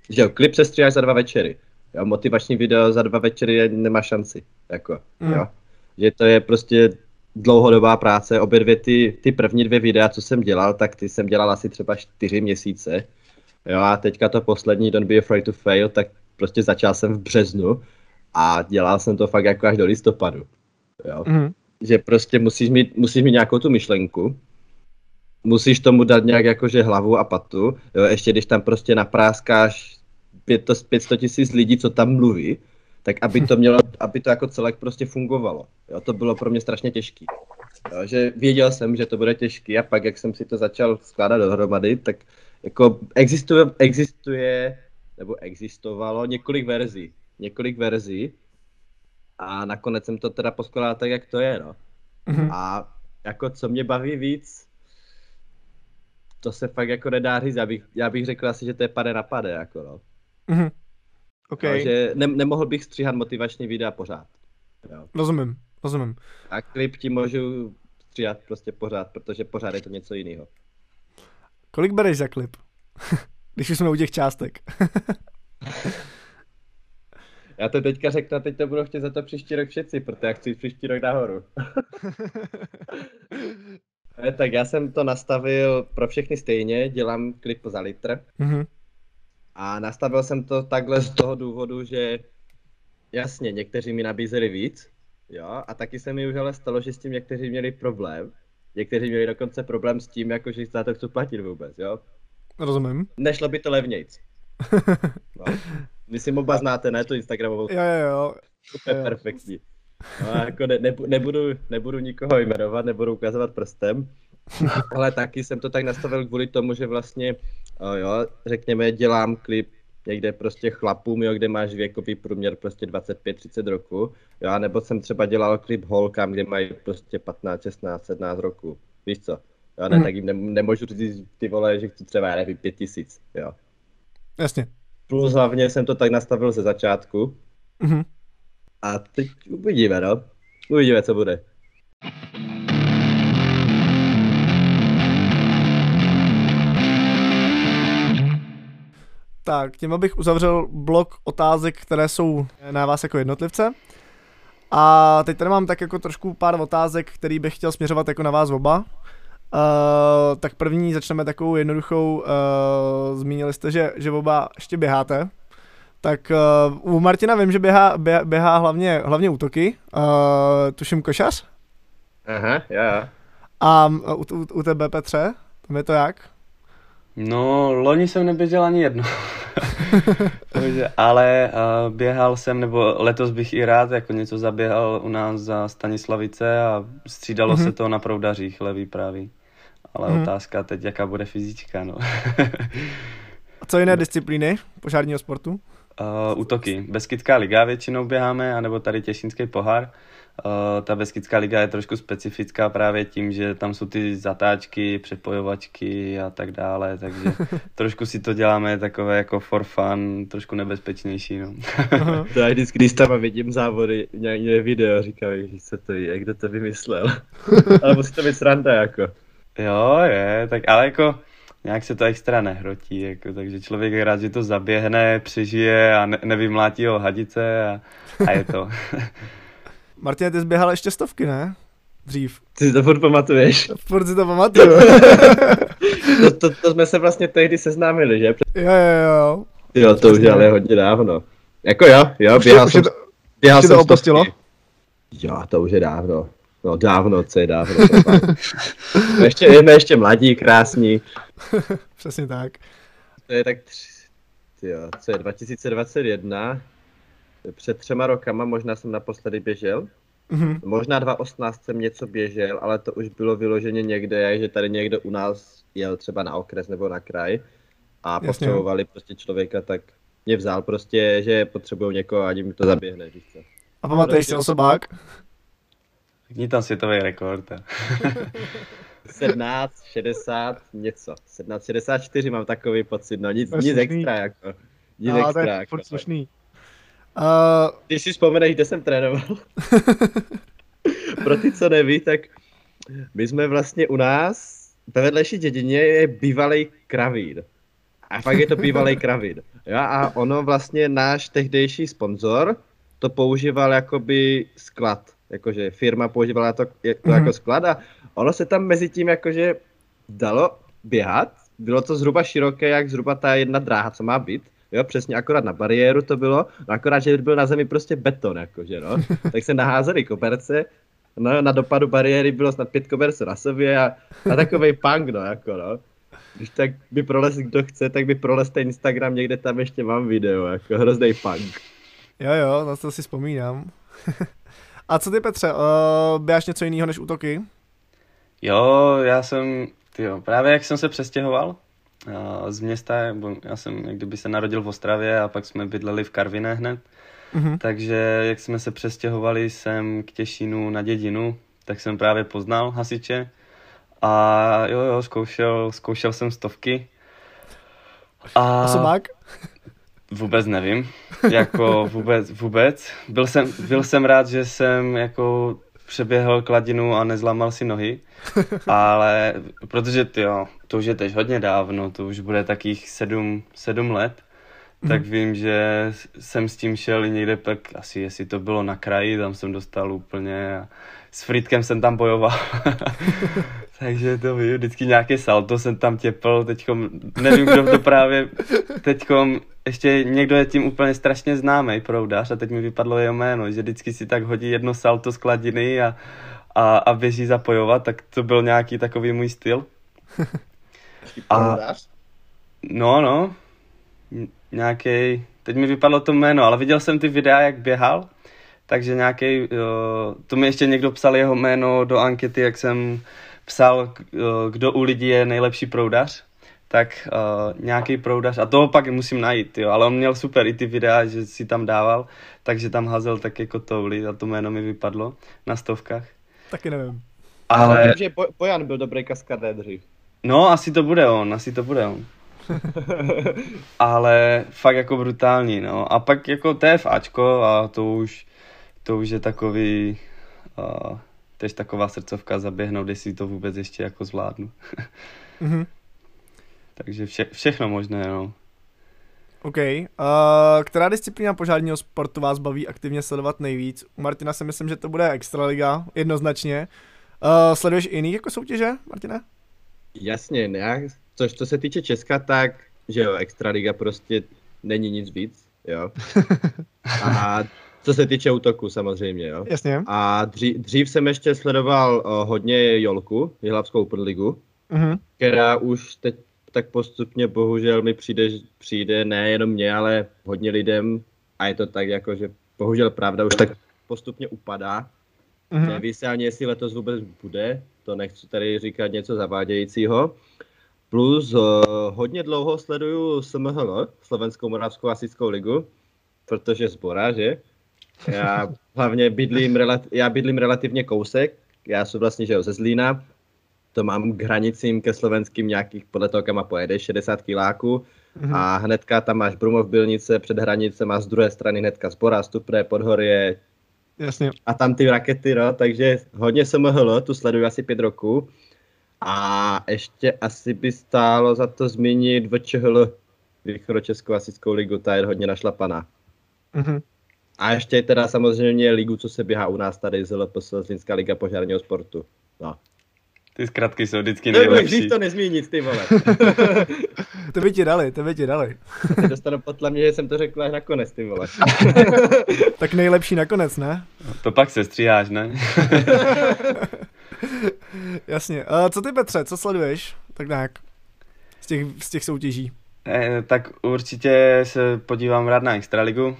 že jo, klip sestřiháš za dva večery. Jo, motivační video za dva večery nemá šanci, jako, mm. jo. Že to je prostě dlouhodobá práce, obě dvě ty, ty první dvě videa, co jsem dělal, tak ty jsem dělal asi třeba čtyři měsíce, jo, a teďka to poslední Don't be afraid to fail, tak prostě začal jsem v březnu a dělal jsem to fakt jako až do listopadu, jo. Mm. Že prostě musíš mít, musíš mít nějakou tu myšlenku musíš tomu dát nějak jakože hlavu a patu, jo, ještě když tam prostě napráskáš pět set tisíc lidí, co tam mluví, tak aby to mělo, aby to jako celek prostě fungovalo, jo, to bylo pro mě strašně těžký, jo, že věděl jsem, že to bude těžký a pak, jak jsem si to začal skládat dohromady, tak jako existuje, existuje nebo existovalo několik verzí, několik verzí a nakonec jsem to teda poskládal tak, jak to je, no. Mm-hmm. A jako co mě baví víc, to se fakt jako nedá říct, já bych, já bych řekl asi, že to je pade na pade, jako no. Mm-hmm. Okay. No, že ne, nemohl bych stříhat motivační videa pořád. Jo. Rozumím, rozumím. A klip ti můžu stříhat prostě pořád, protože pořád je to něco jiného. Kolik bereš za klip? Když už jsme u těch částek. Já to teďka řeknu, teď to budu chtět za to příští rok všetci, protože já chci příští rok nahoru. Ne, tak já jsem to nastavil pro všechny stejně, dělám klip za litr. Mm-hmm. A nastavil jsem to takhle z toho důvodu, že jasně, někteří mi nabízeli víc, jo, a taky se mi už ale stalo, že s tím někteří měli problém. Někteří měli dokonce problém s tím, jako, že za to chci platit vůbec, jo. Rozumím. Nešlo by to levnějc. No. Vy si oba znáte, ne, tu instagramovou. Jo, jo, jo. To je perfektní. No, jako ne, ne, nebudu, nebudu nikoho jmenovat, nebudu ukazovat prstem, ale taky jsem to tak nastavil kvůli tomu, že vlastně, jo, řekněme, dělám klip někde prostě chlapům, jo, kde máš věkový průměr prostě dvacet pět třicet roku, jo, nebo jsem třeba dělal klip holkám, kde mají prostě patnáct šestnáct sedmnáct roku, víš co, jo, ne, mm. tak jim ne, nemůžu říct, ty vole, že chci třeba, já nevím, pět tisíc, jo. Jasně. Plus hlavně jsem to tak nastavil ze začátku. Mm-hmm. A teď uvidíme, no. Uvidíme, co bude. Tak, tím bych uzavřel blok otázek, které jsou na vás jako jednotlivce. A teď tady mám tak jako trošku pár otázek, který bych chtěl směřovat jako na vás oba. Uh, tak první začneme takovou jednoduchou, uh, zmínili jste, že, že oba ještě běháte, tak uh, u Martina vím, že běhá, běhá, běhá hlavně, hlavně útoky, uh, tuším košař? Aha, já. Yeah. A u, u, u tebe, Petře, tam je to jak? No, loni jsem neběžel ani jedno, ale uh, běhal jsem, nebo letos bych i rád jako něco zaběhal u nás za Stanislavice a střídalo mm-hmm. se to na proudařích, levý, pravý. Ale hmm. otázka teď, jaká bude fyzička, no. A co jiné disciplíny požárního sportu? Uh, útoky. Beskydská liga většinou běháme, anebo tady Těšínský pohár. Uh, ta Beskydská liga je trošku specifická právě tím, že tam jsou ty zatáčky, přepojovačky a tak dále, takže trošku si to děláme takové jako for fun, trošku nebezpečnější, no. To já vždycky, když tam vidím závody, nějaké video, říkám, že se to je, kdo to vymyslel. Ale musí to být sranda, jako. Jo, je, tak ale jako nějak se to extra nehrotí, jako, takže člověk je rád, že to zaběhne, přežije a ne- nevymlátí ho hadice a, a je to. Martin, ty jsi běhal ještě stovky, ne? Dřív. Ty si to furt pamatuješ? Furt si to pamatuju. to, to, to jsme se vlastně tehdy seznámili, že? Jo, jo, jo. Jo, to už je hodně dávno. Jako jo, jo, běhal jsem stovky. Už tě to opustilo? Jo, to už je dávno. No dávno, co je dávno. ještě, jsme ještě mladí, krásní. Přesně tak. To je tak, tři, tyjo, co je dva tisíce dvacet jedna, před třema rokama možná jsem naposledy běžel. Mm-hmm. Možná dvacet osmnáct jsem něco běžel, ale to už bylo vyloženě někde, že tady někdo u nás jel třeba na okres nebo na kraj a jasně. Potřebovali prostě člověka, tak mě vzal prostě, že potřebujou někoho, ani mi to zaběhne. Více. A pamatuješ si osobák? Není tam světový rekord. sedmnáct šedesát něco. sedmnáct šedesát čtyři mám takový pocit, no nic, nic extra jako. Nic no, extra, to je jako, furt slušný. Uh... Když si vzpomeneš, kde jsem trénoval. Pro ty, co neví, tak my jsme vlastně u nás, ve vedlejší dědině je bývalý kravín. A fakt je to bývalý kravín. Jo, a ono vlastně náš tehdejší sponzor to používal jakoby sklad. Jakože firma používala to, to mm-hmm. jako sklad a ono se tam mezi tím jakože dalo běhat. Bylo to zhruba široké, jak zhruba ta jedna dráha, co má být. Jo, přesně akorát na bariéru to bylo, no akorát, že byl na zemi prostě beton, jakože no. Tak se naházeli koberce no, na dopadu bariéry bylo snad pět koberců na sobě a, a takovej punk, no, jako, no. Když tak by prolez, kdo chce, tak by prolezte Instagram, někde tam ještě mám video, jako hroznej punk. Jo, jo, na to si vzpomínám. A co ty, Petře, uh, běháš něco jiného než útoky? Jo, já jsem, tyjo, právě jak jsem se přestěhoval uh, z města, bo já jsem kdyby se narodil v Ostravě a pak jsme bydleli v Karviné hned, mm-hmm. takže jak jsme se přestěhovali sem k Těšínu na dědinu, tak jsem právě poznal hasiče a jo, jo, zkoušel, zkoušel jsem stovky. A, a sobák? Vůbec nevím, jako vůbec, vůbec. Byl jsem, byl jsem rád, že jsem jako přeběhl Kladinu a nezlamal si nohy, ale protože tyjo, to už je teď hodně dávno, to už bude takých sedm, sedm let, tak mm. vím, že jsem s tím šel někde, tak asi jestli to bylo na kraji, tam jsem dostal úplně a s Frýdkem jsem tam bojoval. Takže to vím, vždycky nějaké salto jsem tam těpl, teďkom nevím, kdo to právě, teďkom ještě někdo je tím úplně strašně známý proudař a teď mi vypadlo jeho jméno, že vždycky si tak hodí jedno salto z Kladiny a, a, a běží zapojovat, tak to byl nějaký takový můj styl. A, no, no, nějaký, teď mi vypadlo to jméno, ale viděl jsem ty videa, jak běhal, takže nějaký, to mi ještě někdo psal jeho jméno do ankety, jak jsem psal, kdo u lidí je nejlepší proudař, tak uh, nějaký proudař, a toho pak musím najít, jo, ale on měl super i ty videa, že si tam dával, takže tam házel tak jako touli, a to jméno mi vypadlo na stovkách. Taky nevím. Ale... ale vím, že Bojan byl dobrý kaskadér dřív. No, asi to bude on, asi to bude on. Ale fakt jako brutální, no. A pak jako TFAčko, a to už, to už je takový... Uh, tež taková srdcovka zaběhnout, jestli to vůbec ještě jako zvládnu. Mhm. Takže vše, všechno možné, no. OK. Uh, která disciplína požárního sportu vás baví aktivně sledovat nejvíc? U Martina si myslím, že to bude Extraliga, jednoznačně. Uh, sleduješ i jiný jako soutěže, Martine? Jasně, ne. Což co se týče Česka, tak, že jo, Extraliga prostě není nic víc, jo. A co se týče útoku samozřejmě, jo. Jasně. A dřív, dřív jsem ještě sledoval uh, hodně Jolku, Jihlavskou podligu, uh-huh. která už teď tak postupně bohužel mi přijde, přijde nejenom mě, ale hodně lidem a je to tak jako, že bohužel pravda už tak postupně upadá. Mm-hmm. Neví se ani, jestli letos vůbec bude, to nechci tady říkat něco zavádějícího. Plus uh, hodně dlouho sleduju S M L O, Slovenskou moravskou hasičskou ligu, protože zbora, že? Já hlavně bydlím, relati- já bydlím relativně kousek, já jsem vlastně že jo, ze Zlína. To mám k hranicím ke slovenským nějakých, podle toho, kam pojedeš, šedesát kiláků mm-hmm. a hnedka tam máš Brumov Bylnice, před hranicem a z druhé strany hnedka Zbora, Stupné, Podhorie. Jasně. A tam ty rakety, no, takže hodně S M H L, tu sleduju asi pět roků a ještě asi by stálo za to zmínit V Č H L, Východočeskou hasičskou ligu, ta je hodně našlapaná. Mm-hmm. A ještě teda samozřejmě ligu, co se běhá u nás tady, Z L P S, Zlínská liga požárního sportu, no. Ty zkratky jsou vždycky nejlepší. Když to nezmínit, ty vole. To by ti dali, to by ti dali. Ty dostanu podle mě, že jsem to řekl až nakonec, ty vole. Tak nejlepší nakonec, ne? To pak se stříháš, ne? Jasně. A co ty, Petře, co sleduješ? Tak nějak z těch, z těch soutěží. Eh, tak určitě se podívám rád na Extraligu.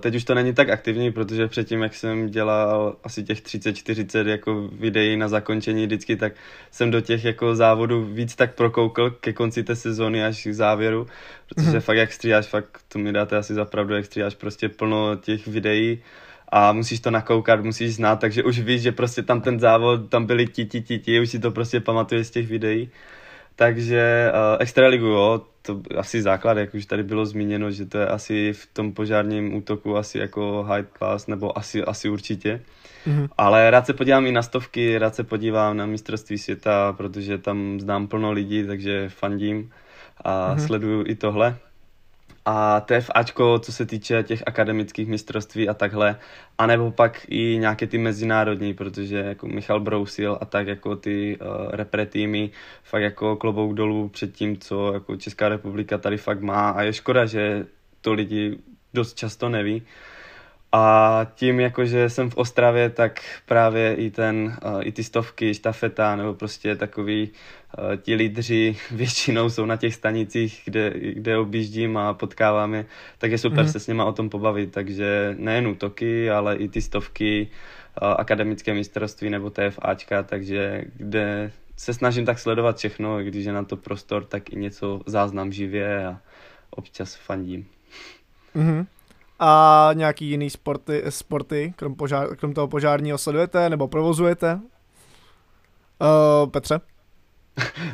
Teď už to není tak aktivní, protože předtím, jak jsem dělal asi těch třicet čtyřicet jako videí na zakončení vždycky, tak jsem do těch jako závodů víc tak prokoukl ke konci té sezóny až k závěru, protože mm-hmm. fakt jak stříháš, fakt to mi dáte asi za pravdu, jak stříháš prostě plno těch videí a musíš to nakoukat, musíš znát, takže už víš, že prostě tam ten závod, tam byli ti, ti, ti, ti, už si to prostě pamatuješ z těch videí. Takže uh, Extraligu, jo, to asi základ, jak už tady bylo zmíněno, že to je asi v tom požárním útoku asi jako high class, nebo asi, asi určitě. Mm-hmm. Ale rád se podívám i na stovky, rád se podívám na mistrovství světa, protože tam znám plno lidí, takže fandím a mm-hmm. sleduju i tohle. A TFAčko, co se týče těch akademických mistrovství a takhle, anebo pak i nějaké ty mezinárodní, protože jako Michal Brousil a tak jako ty uh, repre týmy, fakt jako klobouk dolů před tím, co jako Česká republika tady fakt má a je škoda, že to lidi dost často neví. A tím, jakože jsem v Ostravě, tak právě i, ten, i ty stovky, štafeta, nebo prostě takový ti lídři většinou jsou na těch stanicích, kde, kde objíždím a potkávám je, tak je super mm-hmm. se s nima o tom pobavit. Takže nejen útoky, ale i ty stovky, akademické mistrovství nebo TFAčka, takže kde se snažím tak sledovat všechno, když je na to prostor, tak i něco záznam živě a občas fandím. Mm-hmm. A nějaký jiný sporty, sporty krom, požár, krom toho požárního sledujete nebo provozujete? Uh, Petře?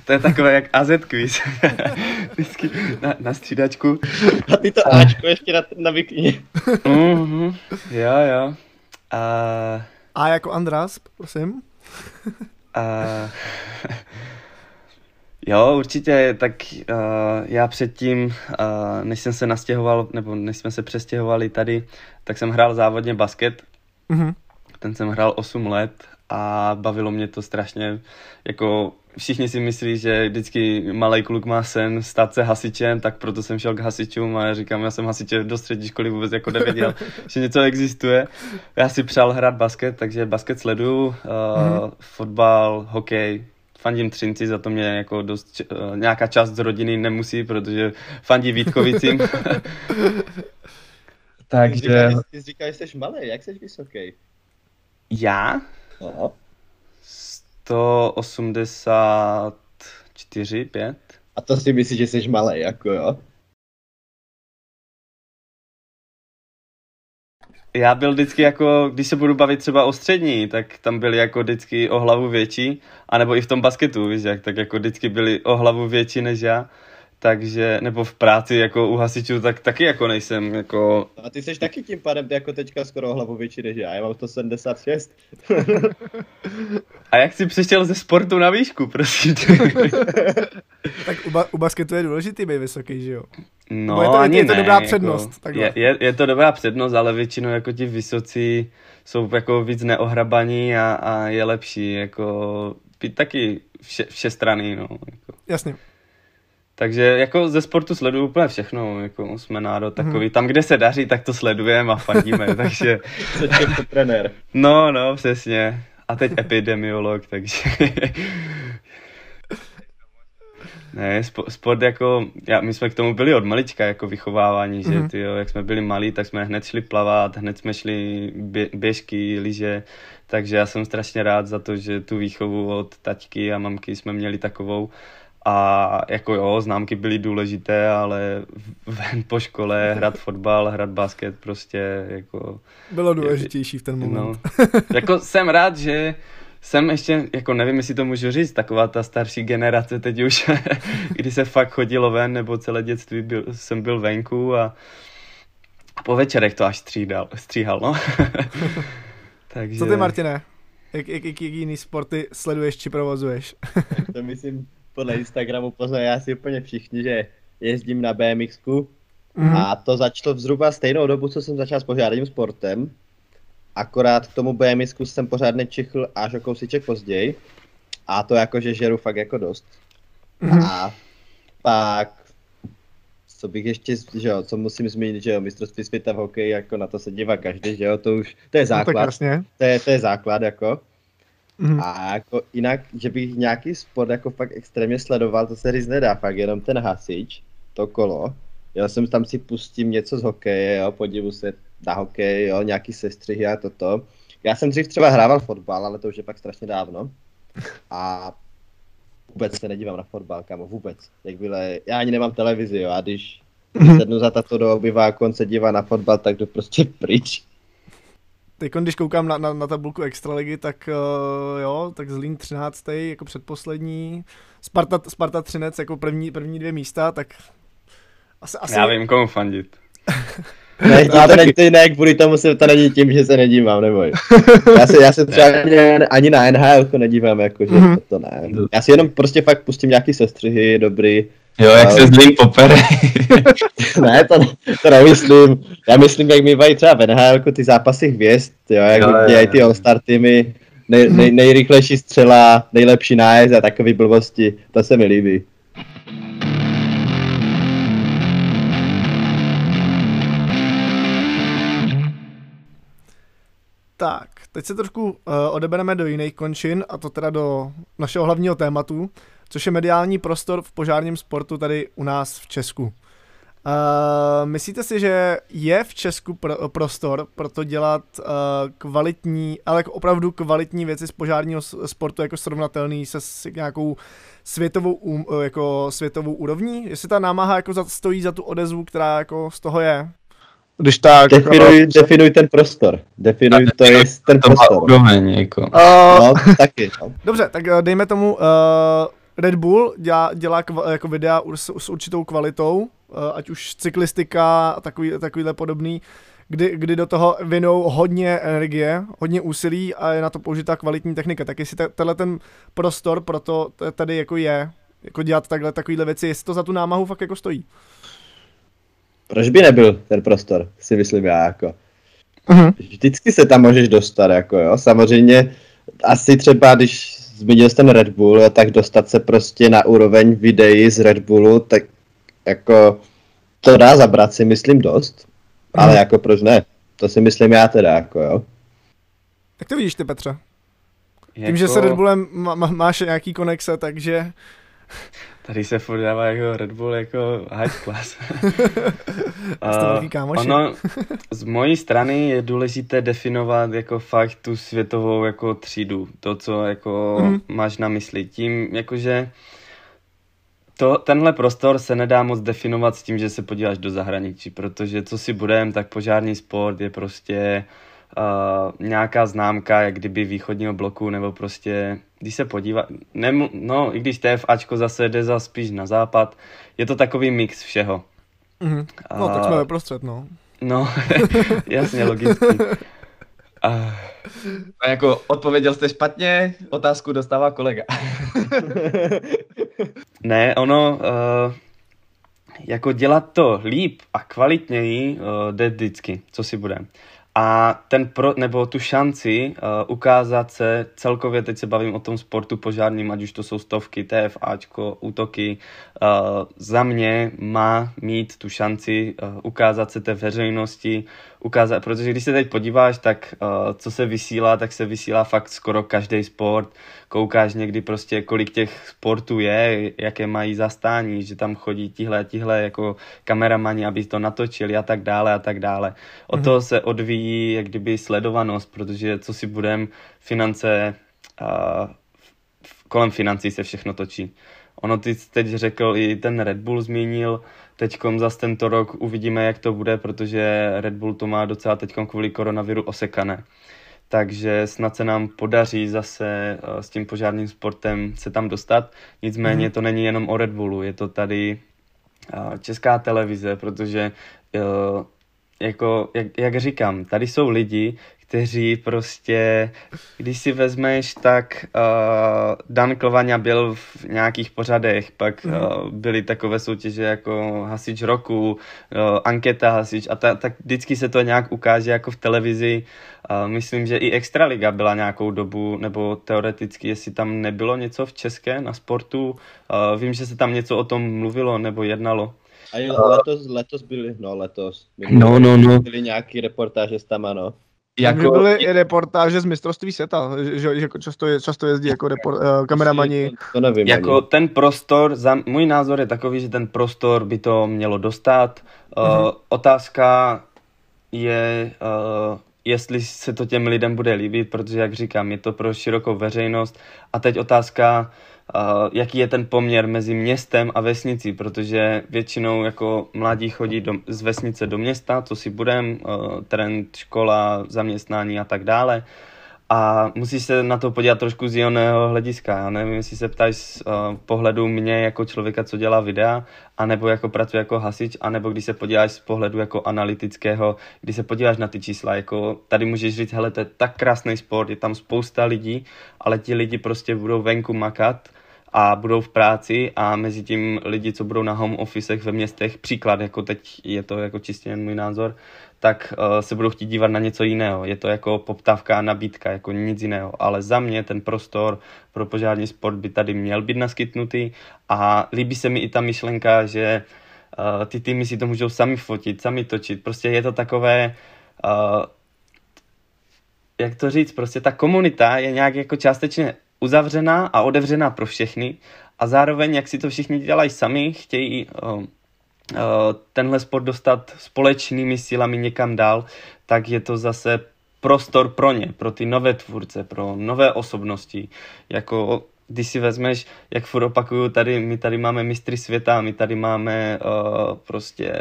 To je takové jak á zet quiz. Vždycky na, na střídačku. A ty to Ačko ještě na, na vikině. uh-huh. Jo, jo. A... a jako Andras, prosím. A... Jo, určitě, tak uh, já předtím, uh, než jsem se nastěhoval, nebo než jsme se přestěhovali tady, tak jsem hrál závodně basket, mm-hmm. ten jsem hrál osm let a bavilo mě to strašně, jako všichni si myslí, že vždycky malej kluk má sen stát se hasičem, tak proto jsem šel k hasičům a říkám, já jsem hasiče do střední školy vůbec jako nevěděl, že něco existuje. Já si přál hrát basket, takže basket sleduju, uh, mm-hmm. fotbal, hokej. Fandím Třinci, za to mě jako dost, nějaká část z rodiny nemusí, protože fandí Vítkovicím. Takže... Ty jsi říkal, že jsi malý, jak jsi vysoký? Já? No. sto osmdesát čtyři, pět. A to si myslíš, že jsi malý, jako jo? Já byl vždycky jako, když se budu bavit třeba o střední, tak tam byli jako vždycky o hlavu větší, anebo i v tom basketu, víš jak, tak jako vždycky byli o hlavu větší než já, takže, nebo v práci jako u hasičů, tak taky jako nejsem, jako... A ty jsi taky tím pádem jako teďka skoro o hlavu větší než já, já mám sto sedmdesát šest. A jak jsi přišel ze sportu na výšku, prosím tě? Tak u, ba- u basketu je důležitý být vysoký, že jo? No, je to, ani je to ne, dobrá přednost. Jako, je, je, je to dobrá přednost, ale většinou jako ti vysocí jsou jako víc neohrabaní a, a je lepší jako být taky vše, všestranný. No, jako. Jasně. Takže jako ze sportu sleduju úplně všechno, jako jsme národ takový, hmm. tam kde se daří, tak to sledujeme a fandíme, takže... Jsi to trenér. No, no, přesně. A teď epidemiolog, takže... Ne, sport jako, já, my jsme k tomu byli od malička jako vychovávání, že mm-hmm. tyjo, jak jsme byli malí, tak jsme hned šli plavat, hned jsme šli bě, běžky, lyže, takže já jsem strašně rád za to, že tu výchovu od taťky a mamky jsme měli takovou a jako jo, známky byly důležité, ale ven po škole hrát fotbal, hrát basket prostě jako... Bylo důležitější v ten moment. No, jako jsem rád, že... Jsem ještě, jako nevím, jestli to můžu říct, taková ta starší generace teď už, kdy se fakt chodilo ven, nebo celé dětství byl, jsem byl venku a po večerech to až střídal, stříhal, no. Takže... Co ty, Martine? Jak, jak, jak jiný sporty sleduješ či provozuješ? To myslím, podle Instagramu poznají asi úplně všichni, že jezdím na BMXku mm. a to začalo zhruba stejnou dobu, co jsem začal s požárním sportem. Akorát k tomu BMXku jsem pořád nečichl až o kousíček později. A to jakože žeru fakt jako dost. Mm-hmm. A pak, co bych ještě, že jo, co musím zmínit, že jo, mistrovství světa v hokeji, jako na to se dívá každý, že jo, to už, to je základ. No, tak jasně. To je, to je základ, jako. Mm-hmm. A jako jinak, že bych nějaký sport jako fakt extrémně sledoval, to se říct nedá, fakt jenom ten hasič, to kolo. Já jsem tam si pustím něco z hokeje, jo, podívu se na hokej, jo, nějaký sestřihy a toto. Já jsem dřív třeba hrával fotbal, ale to už je pak strašně dávno. A vůbec se nedívám na fotbal, kámo, vůbec. Jak byle, já ani nemám televizi, jo, a když sednu za tato do obyváku, on se dívá na fotbal, tak jdu prostě pryč. Teď, když koukám na, na, na tabulku Extraligy, tak uh, jo, tak Zlín třináctý jako předposlední. Sparta, Sparta Třinec jako první, první dvě místa, tak... Asi, asi... Já vím, komu fandit. Ne, to ne, ne, kvůli tomu se to není tím, že se nedívám, neboj. Já se, já se třeba ne. ani na N H L to nedívám, jakože mm-hmm. to ne. Já si jenom prostě fakt pustím nějaký sestřihy, dobrý. Jo, jak ale... se Zlín popere. Ne, to, to nemyslím. Já myslím, jak mývají třeba v N H L ty zápasy hvězd, jo, jak dělají ty all-star týmy, nej, nej, nejrychlejší střela, nejlepší nájezd a takové blbosti, to se mi líbí. Tak, teď se trošku uh, odebereme do jiných končin, a to teda do našeho hlavního tématu, což je mediální prostor v požárním sportu tady u nás v Česku. Uh, myslíte si, že je v Česku pr- prostor pro to dělat uh, kvalitní, ale jako opravdu kvalitní věci z požárního sportu jako srovnatelný se s nějakou světovou, um, jako světovou úrovní? Jestli ta námaha jako stojí za tu odezvu, která jako z toho je? Když tak, definuj, no, definuj ten prostor. Definuj tak, to je ten to prostor. Úroveň, jako. uh, no, taky, no. Dobře, tak dejme tomu, uh, Red Bull dělá, dělá kva, jako videa s, s určitou kvalitou, uh, ať už cyklistika a takový, takovýhle podobný, kdy, kdy do toho věnou hodně energie, hodně úsilí a je na to použitá kvalitní technika. Tak jestli tenhle ten prostor proto tady jako je, jako dělat takhle, takovýhle věci, jestli to za tu námahu fakt jako stojí. Proč by nebyl ten prostor, si myslím já, jako. Uh-huh. Vždycky se tam můžeš dostat, jako jo. Samozřejmě, asi třeba, když zmínil jsi ten Red Bull, jo, tak dostat se prostě na úroveň videí z Red Bullu, tak jako to dá zabrat si, myslím, dost. Uh-huh. Ale jako proč ne? To si myslím já teda, jako jo. Jak to vidíš ty, Petře? Jako... Tím, že se Red Bullem má, má, máš nějaký konexe, takže... Tady se furt dává jako Red Bull jako high class. uh, ono, z mojí strany je důležité definovat jako fakt tu světovou jako třídu, to, co jako mm-hmm. máš na mysli. Tím, jakože to, tenhle prostor se nedá moc definovat s tím, že se podíváš do zahraničí, protože co si budem, tak požární sport je prostě Uh, nějaká známka, jak kdyby východního bloku, nebo prostě, když se podívá, nemu, no i když TFAčko zase jde za spíš na západ, je to takový mix všeho. Mm-hmm. No uh, tak jsme veprostřed, no. No, jasně, logicky. Uh, a jako odpověděl jste špatně, otázku dostává kolega. Ne, ono... Uh, jako dělat to líp a kvalitněji uh, jde vždycky, co si budeme. A ten pro, nebo tu šanci uh, ukázat se celkově, teď se bavím o tom sportu požárním, ať už to jsou stovky, TFAčko, útoky, uh, za mě má mít tu šanci uh, ukázat se té veřejnosti, ukázat, protože když se teď podíváš, tak uh, co se vysílá, tak se vysílá fakt skoro každý sport, koukáš někdy prostě, kolik těch sportů je, jaké mají zastání, že tam chodí tihle, tihle jako kameramani, aby to natočili a tak dále a tak dále. O mm-hmm. toho se odvíjí jak kdyby sledovanost, protože co si budem, finance, a kolem financí se všechno točí. Ono ty teď řekl, i ten Red Bull zmínil, teďkom zas tento rok uvidíme, jak to bude, protože Red Bull to má docela teďkom kvůli koronaviru osekané. Takže snad se nám podaří zase s tím požárním sportem se tam dostat. Nicméně mm. to není jenom o Red Bullu, je to tady Česká televize, protože jako, jak, jak říkám, tady jsou lidi, kteří prostě, když si vezmeš, tak uh, Dan Klovaňa byl v nějakých pořadech, pak uh, byly takové soutěže jako Hasič roku, uh, Anketa Hasič a ta, tak vždycky se to nějak ukáže jako v televizi. Uh, myslím, že i Extraliga byla nějakou dobu, nebo teoreticky, jestli tam nebylo něco v České na sportu, uh, vím, že se tam něco o tom mluvilo nebo jednalo. A jo, letos, letos byly, no letos. Byly, no, no, no. Byly nějaký reportáže s tama, no. Jako... Byly i reportáže z mistrovství světa, že, že často, je, často jezdí jako report, uh, kameramani. To, to nevím, jako ani. Ten prostor, za, můj názor je takový, že ten prostor by to mělo dostat. Uh, mhm. Otázka je, uh, jestli se to těm lidem bude líbit, protože jak říkám, je to pro širokou veřejnost. A teď otázka... Uh, jaký je ten poměr mezi městem a vesnicí, protože většinou jako mladí chodí do, z vesnice do města, co si budem, uh, trend, škola, zaměstnání a tak dále. A musíš se na to podívat trošku z jiného hlediska. Já nevím, jestli se ptáš z uh, pohledu mě jako člověka, co dělá videa, anebo jako pracuje jako hasič, anebo když se podíváš z pohledu jako analytického, když se podíváš na ty čísla, jako tady můžeš říct, hele, to je tak krásný sport, je tam spousta lidí, ale ti lidi prostě budou venku makat a budou v práci a mezi tím lidi, co budou na home officech ve městech, příklad, jako teď je to jako čistě jen můj názor, tak uh, se budou chtít dívat na něco jiného. Je to jako poptávka a nabídka, jako nic jiného. Ale za mě ten prostor pro požární sport by tady měl být naskytnutý a líbí se mi i ta myšlenka, že uh, ty týmy si to můžou sami fotit, sami točit. Prostě je to takové... Uh, jak to říct, prostě ta komunita je nějak jako částečně uzavřená a otevřená pro všechny a zároveň, jak si to všichni dělají sami, chtějí uh, uh, tenhle sport dostat společnými silami někam dál, tak je to zase prostor pro ně, pro ty nové tvůrce, pro nové osobnosti, jako když si vezmeš, jak furt opakuju, tady, my tady máme mistry světa, my tady máme uh, prostě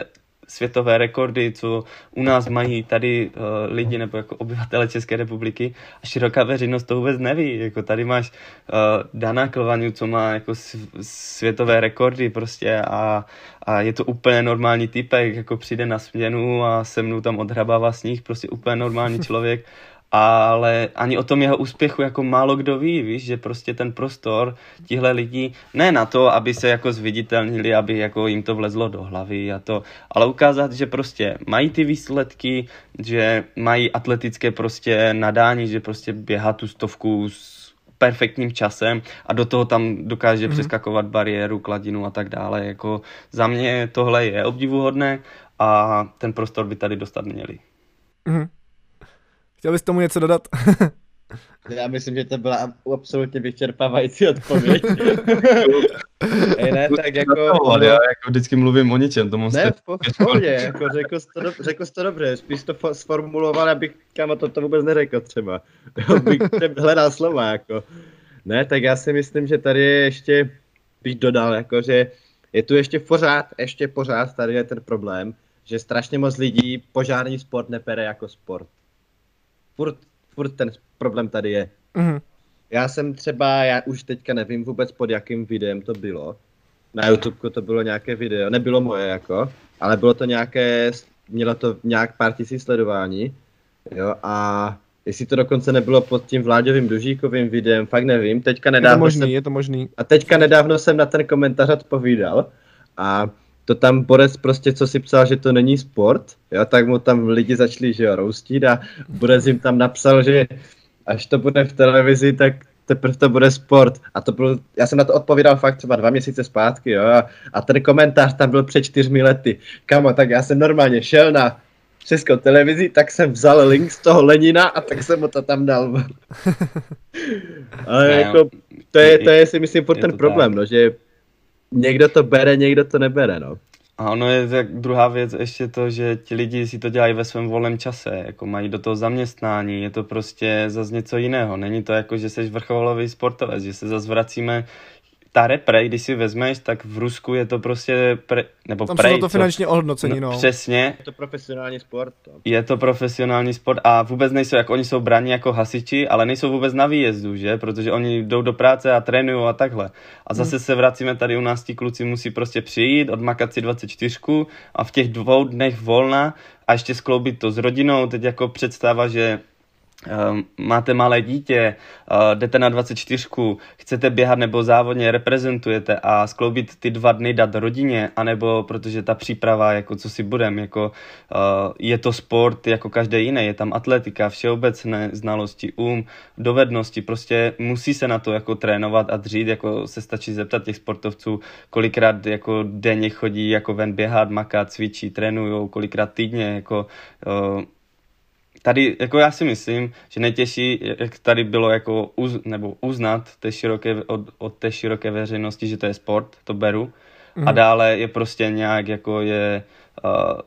světové rekordy, co u nás mají tady uh, lidi nebo jako obyvatele České republiky a široká veřejnost to vůbec neví. Jako tady máš uh, Dana Klovaňu, co má jako světové rekordy prostě a, a je to úplně normální typek, jako přijde na směnu a se mnou tam odhrabává sníh, prostě úplně normální člověk. Ale ani o tom jeho úspěchu jako málo kdo ví, víš, že prostě ten prostor tihle lidí, ne na to, aby se jako zviditelnili, aby jako jim to vlezlo do hlavy a to, ale ukázat, že prostě mají ty výsledky, že mají atletické prostě nadání, že prostě běhá tu stovku s perfektním časem a do toho tam dokáže mm-hmm. přeskakovat bariéru, kladinu a tak dále, jako za mě tohle je obdivuhodné a ten prostor by tady dostat měli. Mhm. Chtěl bys tomu něco dodat? Já myslím, že to byla absolutně vyčerpávající odpověď. Ej, ne, tak jako... Já jako vždycky mluvím o ničem. To ne, v pohodě, jako řekl jsi to, do, to dobře, spíš to fo- sformuloval, abych kámo to, to vůbec neřekl třeba. Abych hledal slova, jako. Ne, tak já si myslím, že tady je ještě, bych dodal, jako, že je tu ještě pořád, ještě pořád tady je ten problém, že strašně moc lidí požární sport nepere jako sport. Furt, furt ten problém tady je. Mm. Já jsem třeba, já už teďka nevím vůbec pod jakým videem to bylo. Na YouTube to bylo nějaké video, nebylo moje jako, ale bylo to nějaké, mělo to nějak pár tisíc sledování. Jo, a jestli to dokonce nebylo pod tím Vláďovým Dužíkovým videem, fakt nevím. Teďka nedávno je to možný, jsem, je to možný. A teďka nedávno jsem na ten komentář odpovídal a to tam Borec prostě, co si psal, že to není sport, jo, tak mu tam lidi začali, že jo, roustit a Borec jim tam napsal, že až to bude v televizi, tak teprve to bude sport. A to bylo, já jsem na to odpovídal fakt třeba dva měsíce zpátky, jo, a ten komentář tam byl před čtyřmi lety. Kamo, tak já jsem normálně šel na Českou televizi, tak jsem vzal link z toho Lenina a tak jsem mu to tam dal. Ale jako, to je, to je si myslím furt ten problém, no, že někdo to bere, někdo to nebere, no. A ono je tak druhá věc ještě to, že ti lidi si to dělají ve svém volném čase, jako mají do toho zaměstnání, je to prostě zase něco jiného. Není to jako, že jsi vrcholový sportovec, že se zase vracíme, ta repre, když si vezmeš, tak v Rusku je to prostě, pre, nebo tam prej, jsou to finančně ohodnocení, no, no. Přesně. Je to profesionální sport. To. Je to profesionální sport a vůbec nejsou, jak oni jsou braní jako hasiči, ale nejsou vůbec na výjezdu, že? Protože oni jdou do práce a trénují a takhle. A zase hmm. se vracíme tady u nás, ti kluci musí prostě přijít, odmakat si dvacet čtyři a v těch dvou dnech volna a ještě skloubit to s rodinou, teď jako představa, že máte malé dítě, jdete na dvacet čtyři, chcete běhat nebo závodně reprezentujete a skloubit ty dva dny dát rodině, anebo protože ta příprava, jako co si budem, jako je to sport jako každý jiný, je tam atletika, všeobecné znalosti, um, dovednosti, prostě musí se na to jako trénovat a dřít, jako se stačí zeptat těch sportovců, kolikrát jako denně chodí jako ven běhat, makat, cvičí, trénujou, kolikrát týdně, jako tady, jako já si myslím, že nejtěžší, jak tady bylo jako uz, nebo uznat té široké, od, od té široké veřejnosti, že to je sport, to beru. Mm. A dále je prostě nějak, jako je uh,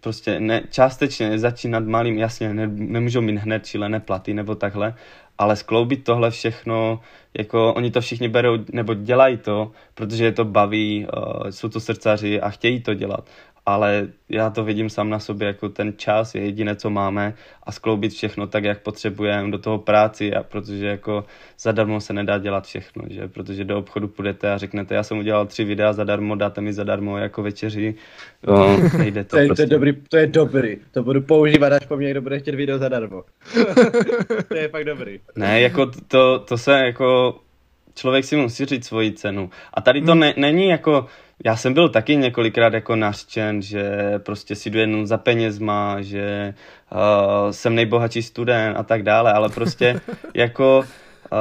prostě ne, částečně začínat malým, jasně, ne, nemůžou mít hned šílené platy nebo takhle, ale skloubit tohle všechno, jako oni to všichni berou nebo dělají to, protože je to baví, uh, jsou to srdcaři a chtějí to dělat. Ale já to vidím sám na sobě, jako ten čas je jediné, co máme a skloubit všechno tak, jak potřebujeme, do toho práci, a protože jako zadarmo se nedá dělat všechno, že? Protože do obchodu půjdete a řeknete, já jsem udělal tři videa zadarmo, dáte mi zadarmo jako večeři, no, nejde to, to je, prostě. To je dobrý, to je dobrý, to budu používat, až po mě někdo bude chtět video zadarmo. To je fakt dobrý. Ne, jako to, to se jako, člověk si musí říct svoji cenu a tady to ne, není jako, já jsem byl taky několikrát jako nařčen, že prostě si jdu jenom za penězma, že uh, jsem nejbohatší student a tak dále, ale prostě jako uh,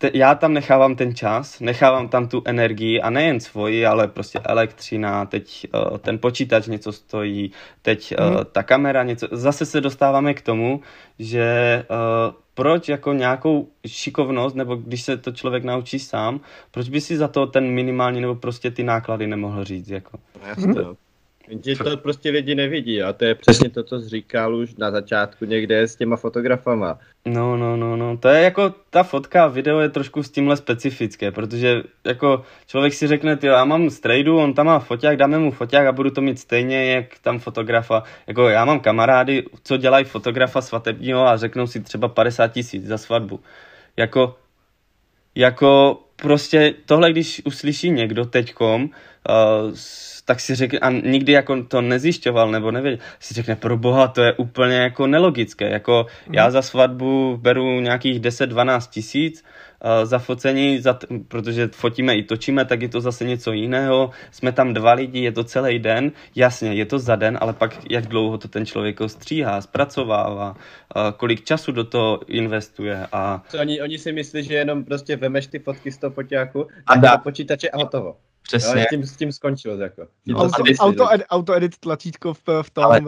te, já tam nechávám ten čas, nechávám tam tu energii a nejen svoji, ale prostě elektřina, teď uh, ten počítač něco stojí, teď uh, hmm. ta kamera něco. Zase se dostáváme k tomu, že uh, proč jako nějakou šikovnost, nebo když se to člověk naučí sám, proč by si za to ten minimální nebo prostě ty náklady nemohl říct? Jako? Hmm. Že to prostě lidi nevidí a to je přesně to, co jsi říkal už na začátku někde s těma fotografama. No, no, no, no, to je jako, ta fotka, video je trošku s tímhle specifické, protože jako člověk si řekne, tyjo, já mám strejdu, on tam má foťák, dáme mu foťák a budu to mít stejně, jak tam fotografa. Jako já mám kamarády, co dělají fotografa svatebního a řeknou si třeba padesát tisíc za svatbu. Jako, jako... Prostě tohle, když uslyší někdo teďkom, uh, tak si řekne, a nikdy jako to nezjišťoval nebo nevěděl, si řekne, pro boha, to je úplně jako nelogické. Jako mm. já za svatbu beru nějakých deset dvanáct tisíc uh, za focení, za t- protože fotíme i točíme, tak je to zase něco jiného. Jsme tam dva lidi, je to celý den, jasně, je to za den, ale pak jak dlouho to ten člověk stříhá, zpracovává, uh, kolik času do toho investuje. A... Oni, oni si myslí, že jenom prostě vemeš ty fotky z toho foťáku a dá počítače a hotovo. Přesně. Jo, tím, s tím skončilo jako. No, to auto, ed, auto edit tlačítko v, v tom. Ale,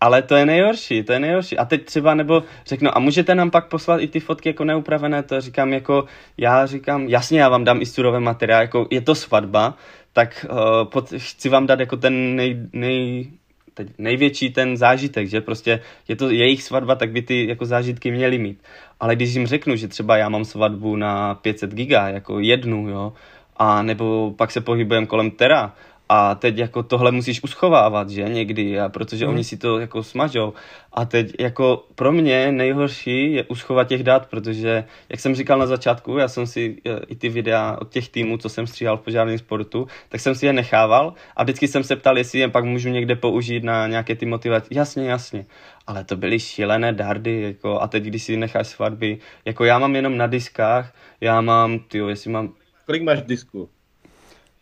ale to je nejhorší, to je nejhorší. A teď třeba nebo řeknu, a můžete nám pak poslat i ty fotky jako neupravené, to říkám jako, já říkám, jasně, já vám dám i surové materiál, jako je to svatba, tak uh, pod, chci vám dát jako ten nej, nej teď největší ten zážitek, že prostě je to jejich svatba, tak by ty jako zážitky měly mít. Ale když jim řeknu, že třeba já mám svatbu na pět set giga, jako jednu, jo, a nebo pak se pohybujem kolem tera a teď jako tohle musíš uschovávat, že někdy, a protože mm. oni si to jako smažou. A teď jako pro mě nejhorší je uschovat těch dat, protože, jak jsem říkal na začátku, já jsem si i ty videa od těch týmů, co jsem stříhal v požárním sportu, tak jsem si je nechával a vždycky jsem se ptal, jestli je pak můžu někde použít na nějaké ty motivace. Jasně, jasně. Ale to byly šílené dardy, jako, a teď, když si necháš svatby, jako já mám jenom na diskách, já mám, tyjo, jestli mám... Kolik máš disků?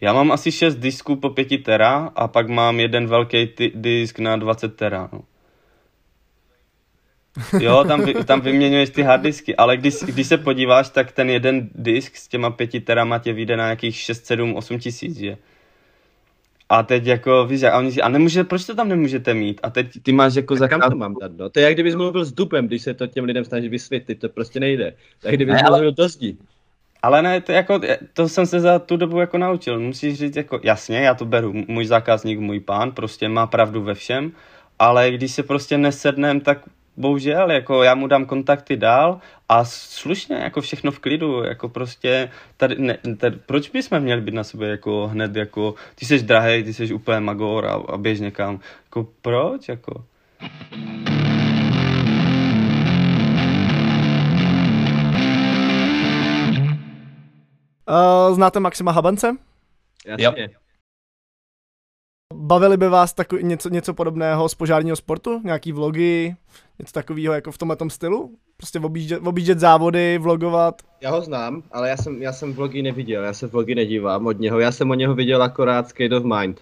Já mám asi šest disků po pěti tera a pak mám jeden velký ty- disk na dvacet tera. No. Jo, tam, vy- tam vyměňuješ ty harddisky, ale když, když se podíváš, tak ten jeden disk s těma pěti terama tě vyjde na nějakých šest, sedm, osm tisíc, že? A teď jako, víš, a oni si, a nemůže, proč to tam nemůžete mít? A teď ty máš jako za... Kam to mám dát, no? To je jak kdybys mluvil s dupem, když se to těm lidem snaží vysvětlit, to prostě nejde. Tak kdybys ne, mluvil ale... do zdi. Ale ne, to, jako, to jsem se za tu dobu jako naučil. Musíš říct, jako, jasně, já to beru, můj zákazník, můj pán, prostě má pravdu ve všem, ale když se prostě nesednem, tak bohužel, jako, já mu dám kontakty dál a slušně, jako všechno v klidu, jako prostě, tady, ne, tady, proč bychom měli být na sobě jako hned, jako, ty jsi drahej, ty jsi úplně magor a, a běž někam, jako, proč, jako... Uh, znáte Maxima Habance? Jasně. Bavili by vás tako- něco, něco podobného z požárního sportu? Nějaký vlogy? Něco takového jako v tomhletom stylu? Prostě objíždět, objíždět závody, vlogovat? Já ho znám, ale já jsem, já jsem vlogy neviděl, já se vlogy nedívám od něho. Já jsem od něho viděl akorát Skate of Mind.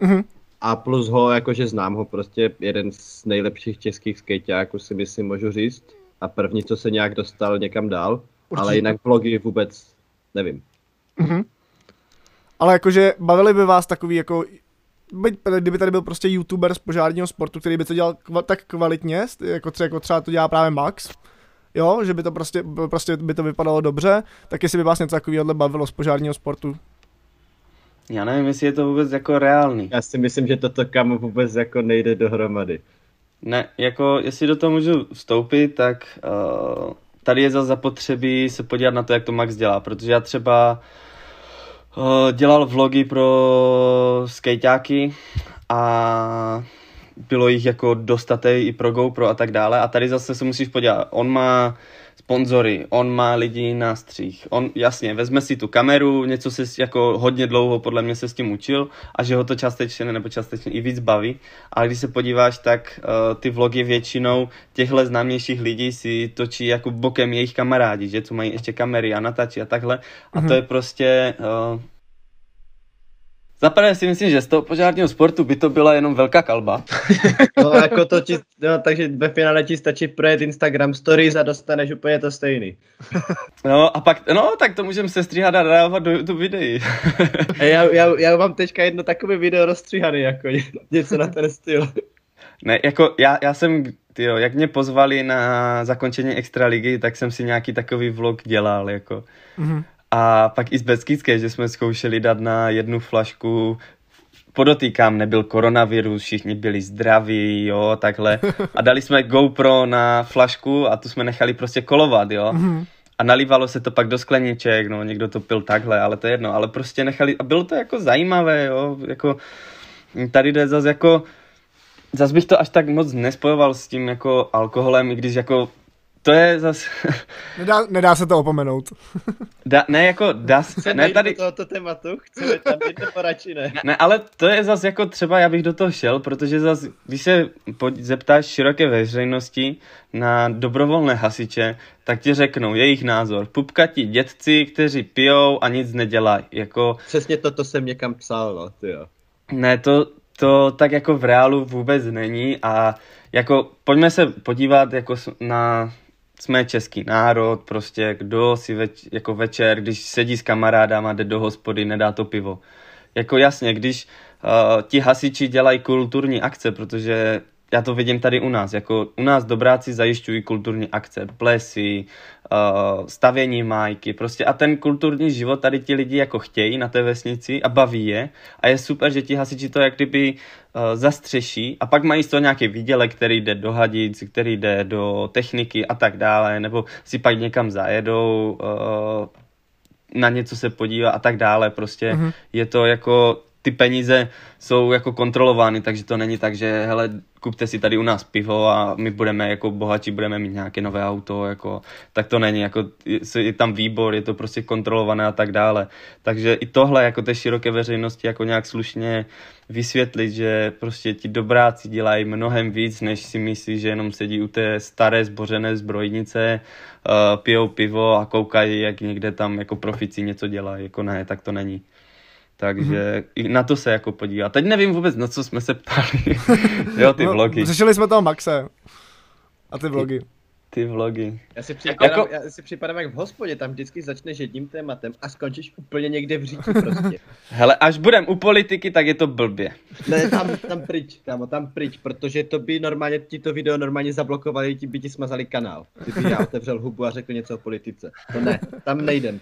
Uh-huh. A plus ho, jakože znám ho prostě, jeden z nejlepších českých skateáků si myslím, můžu říct. A první, co se nějak dostal někam dál. Určitě. Ale jinak vlogy vůbec... Nevím. Mm-hmm. Ale jakože bavili by vás takový jako, kdyby tady byl prostě youtuber z požárního sportu, který by to dělal kva- tak kvalitně, jako třeba, jako třeba to dělá právě Max, jo, že by to prostě, prostě by to vypadalo dobře, tak jestli by vás něco takového bavilo z požárního sportu. Já nevím, jestli je to vůbec jako reálný. Já si myslím, že toto kam vůbec jako nejde dohromady. Ne, jako jestli do toho můžu vstoupit, tak... Uh... Tady je zase zapotřebí se podívat na to, jak to Max dělá, protože já třeba uh, dělal vlogy pro skejťáky a bylo jich jako dostatej i pro GoPro a tak dále a tady zase se musíš podívat, on má sponzory, on má lidi na střih, on jasně vezme si tu kameru, něco se jako hodně dlouho podle mě se s tím učil a že ho to částečně nebo částečně i víc baví, ale když se podíváš, tak uh, ty vlogy většinou těchhle známějších lidí si točí jako bokem jejich kamarádi, že co mají ještě kamery a natáčí a takhle a mhm. to je prostě... Uh, Za prvé si myslím, že z toho požárního sportu by to byla jenom velká kalba. No, jako to ti, no, takže ve finále ti stačí projet Instagram stories a dostaneš úplně to stejný. No a pak, no tak to můžeme sestříhat a dávat do YouTube videí. já, já, já mám teďka jedno takové video rozstříhané, jako něco na ten styl. Ne, jako já, já jsem, tyjo, jak mě pozvali na zakončení Extraligy, tak jsem si nějaký takový vlog dělal, jako. Mm-hmm. A pak i z Beskydské, že jsme zkoušeli dát na jednu flašku, podotýkám, nebyl koronavirus, všichni byli zdraví, jo, takhle. A dali jsme GoPro na flašku a tu jsme nechali prostě kolovat, jo. Mm-hmm. A nalívalo se to pak do skleniček, no, někdo to pil takhle, ale to je jedno. Ale prostě nechali, a bylo to jako zajímavé, jo, jako, tady jde zase jako, zas bych to až tak moc nespojoval s tím jako alkoholem, i když jako to je zas... Nedá, nedá se to opomenout. Da, ne, jako dá se... Ne, tady... tohoto tématu chceme, tam je to poradši ne. Ne, ale to je zas jako třeba, já bych do toho šel, protože zas, když se zeptáš široké veřejnosti na dobrovolné hasiče, tak ti řeknou jejich názor. Pupkatí dětci, kteří pijou a nic nedělají, jako... Přesně toto jsem někam psal, no, tyjo. Ne, to... To tak jako v reálu vůbec není a jako pojďme se podívat jako na, jsme český národ, prostě kdo si več, jako večer, když sedí s kamarádama, jde do hospody, nedá to pivo. Jako jasně, když uh, ti hasiči dělají kulturní akce, protože já to vidím tady u nás, jako u nás dobráci zajišťují kulturní akce, plesy, uh, stavění májky, prostě a ten kulturní život tady ti lidi jako chtějí na té vesnici a baví je a je super, že ti hasiči to jak kdyby uh, zastřeší a pak mají z toho nějaký výdělek, který jde do hadic, který jde do techniky a tak dále, nebo si pak někam zajedou, uh, na něco se podívá a tak dále, prostě mm-hmm. je to jako... Ty peníze jsou jako kontrolovány, takže to není tak, že hele, kupte si tady u nás pivo a my budeme jako bohatí, budeme mít nějaké nové auto, jako, tak to není, jako, je tam výbor, je to prostě kontrolované a tak dále. Takže i tohle jako té široké veřejnosti jako nějak slušně vysvětlit, že prostě ti dobráci dělají mnohem víc, než si myslí, že jenom sedí u té staré zbořené zbrojnice, pijou pivo a koukají, jak někde tam jako profici něco dělají, jako ne, tak to není. Takže mm-hmm. na to se jako podívá. Teď nevím vůbec, na co jsme se ptali. Jo, ty no, vlogy. Řešili jsme toho Maxe. A ty vlogy. Ty, ty vlogy. Já si, připadám, jako... já si připadám jak v hospodě, tam vždycky začneš jedním tématem a skončíš úplně někde v říči prostě. Hele, až budem u politiky, tak je to blbě. Ne, tam, tam pryč, kámo, tam pryč, protože to by normálně, ti to video normálně zablokovali, ti by ti smazali kanál. Kdyby já otevřel hubu a řekl něco o politice. To ne, tam nejdem.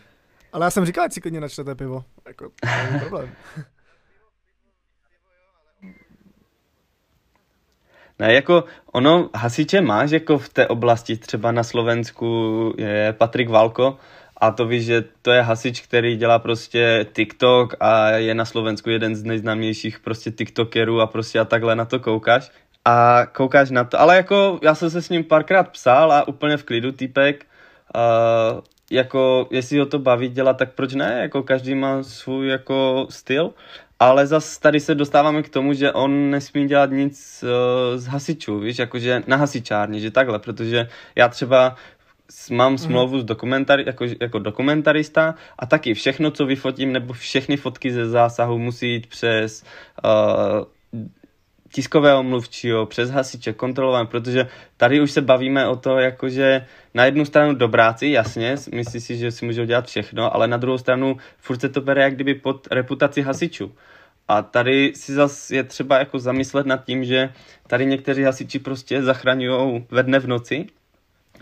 Ale já jsem říkal, ať si klidně načtete pivo, jako, to není problém. Ne, jako ono, hasiče máš, jako v té oblasti, třeba na Slovensku je Patrik Valko, a to víš, že to je hasič, který dělá prostě TikTok a je na Slovensku jeden z nejznámějších prostě TikTokerů a prostě a takhle na to koukáš a koukáš na to, ale jako já jsem se s ním párkrát psal a úplně v klidu týpek, uh, jako, jestli ho to baví dělat, tak proč ne, jako každý má svůj jako styl, ale zas tady se dostáváme k tomu, že on nesmí dělat nic uh, z hasičů, víš, jakože na hasičárně, že takhle, protože já třeba mám smlouvu mm. s dokumentari, jako, jako dokumentarista a taky všechno, co vyfotím, nebo všechny fotky ze zásahu musí jít přes uh, tiskového mluvčího, přes hasiče, kontrolován, protože tady už se bavíme o to, jakože na jednu stranu dobráci, jasně, myslí si, že si můžou dělat všechno, ale na druhou stranu furt se to bere jak kdyby pod reputaci hasičů. A tady si zase je třeba jako zamyslet nad tím, že tady někteří hasiči prostě zachraňují ve dne v noci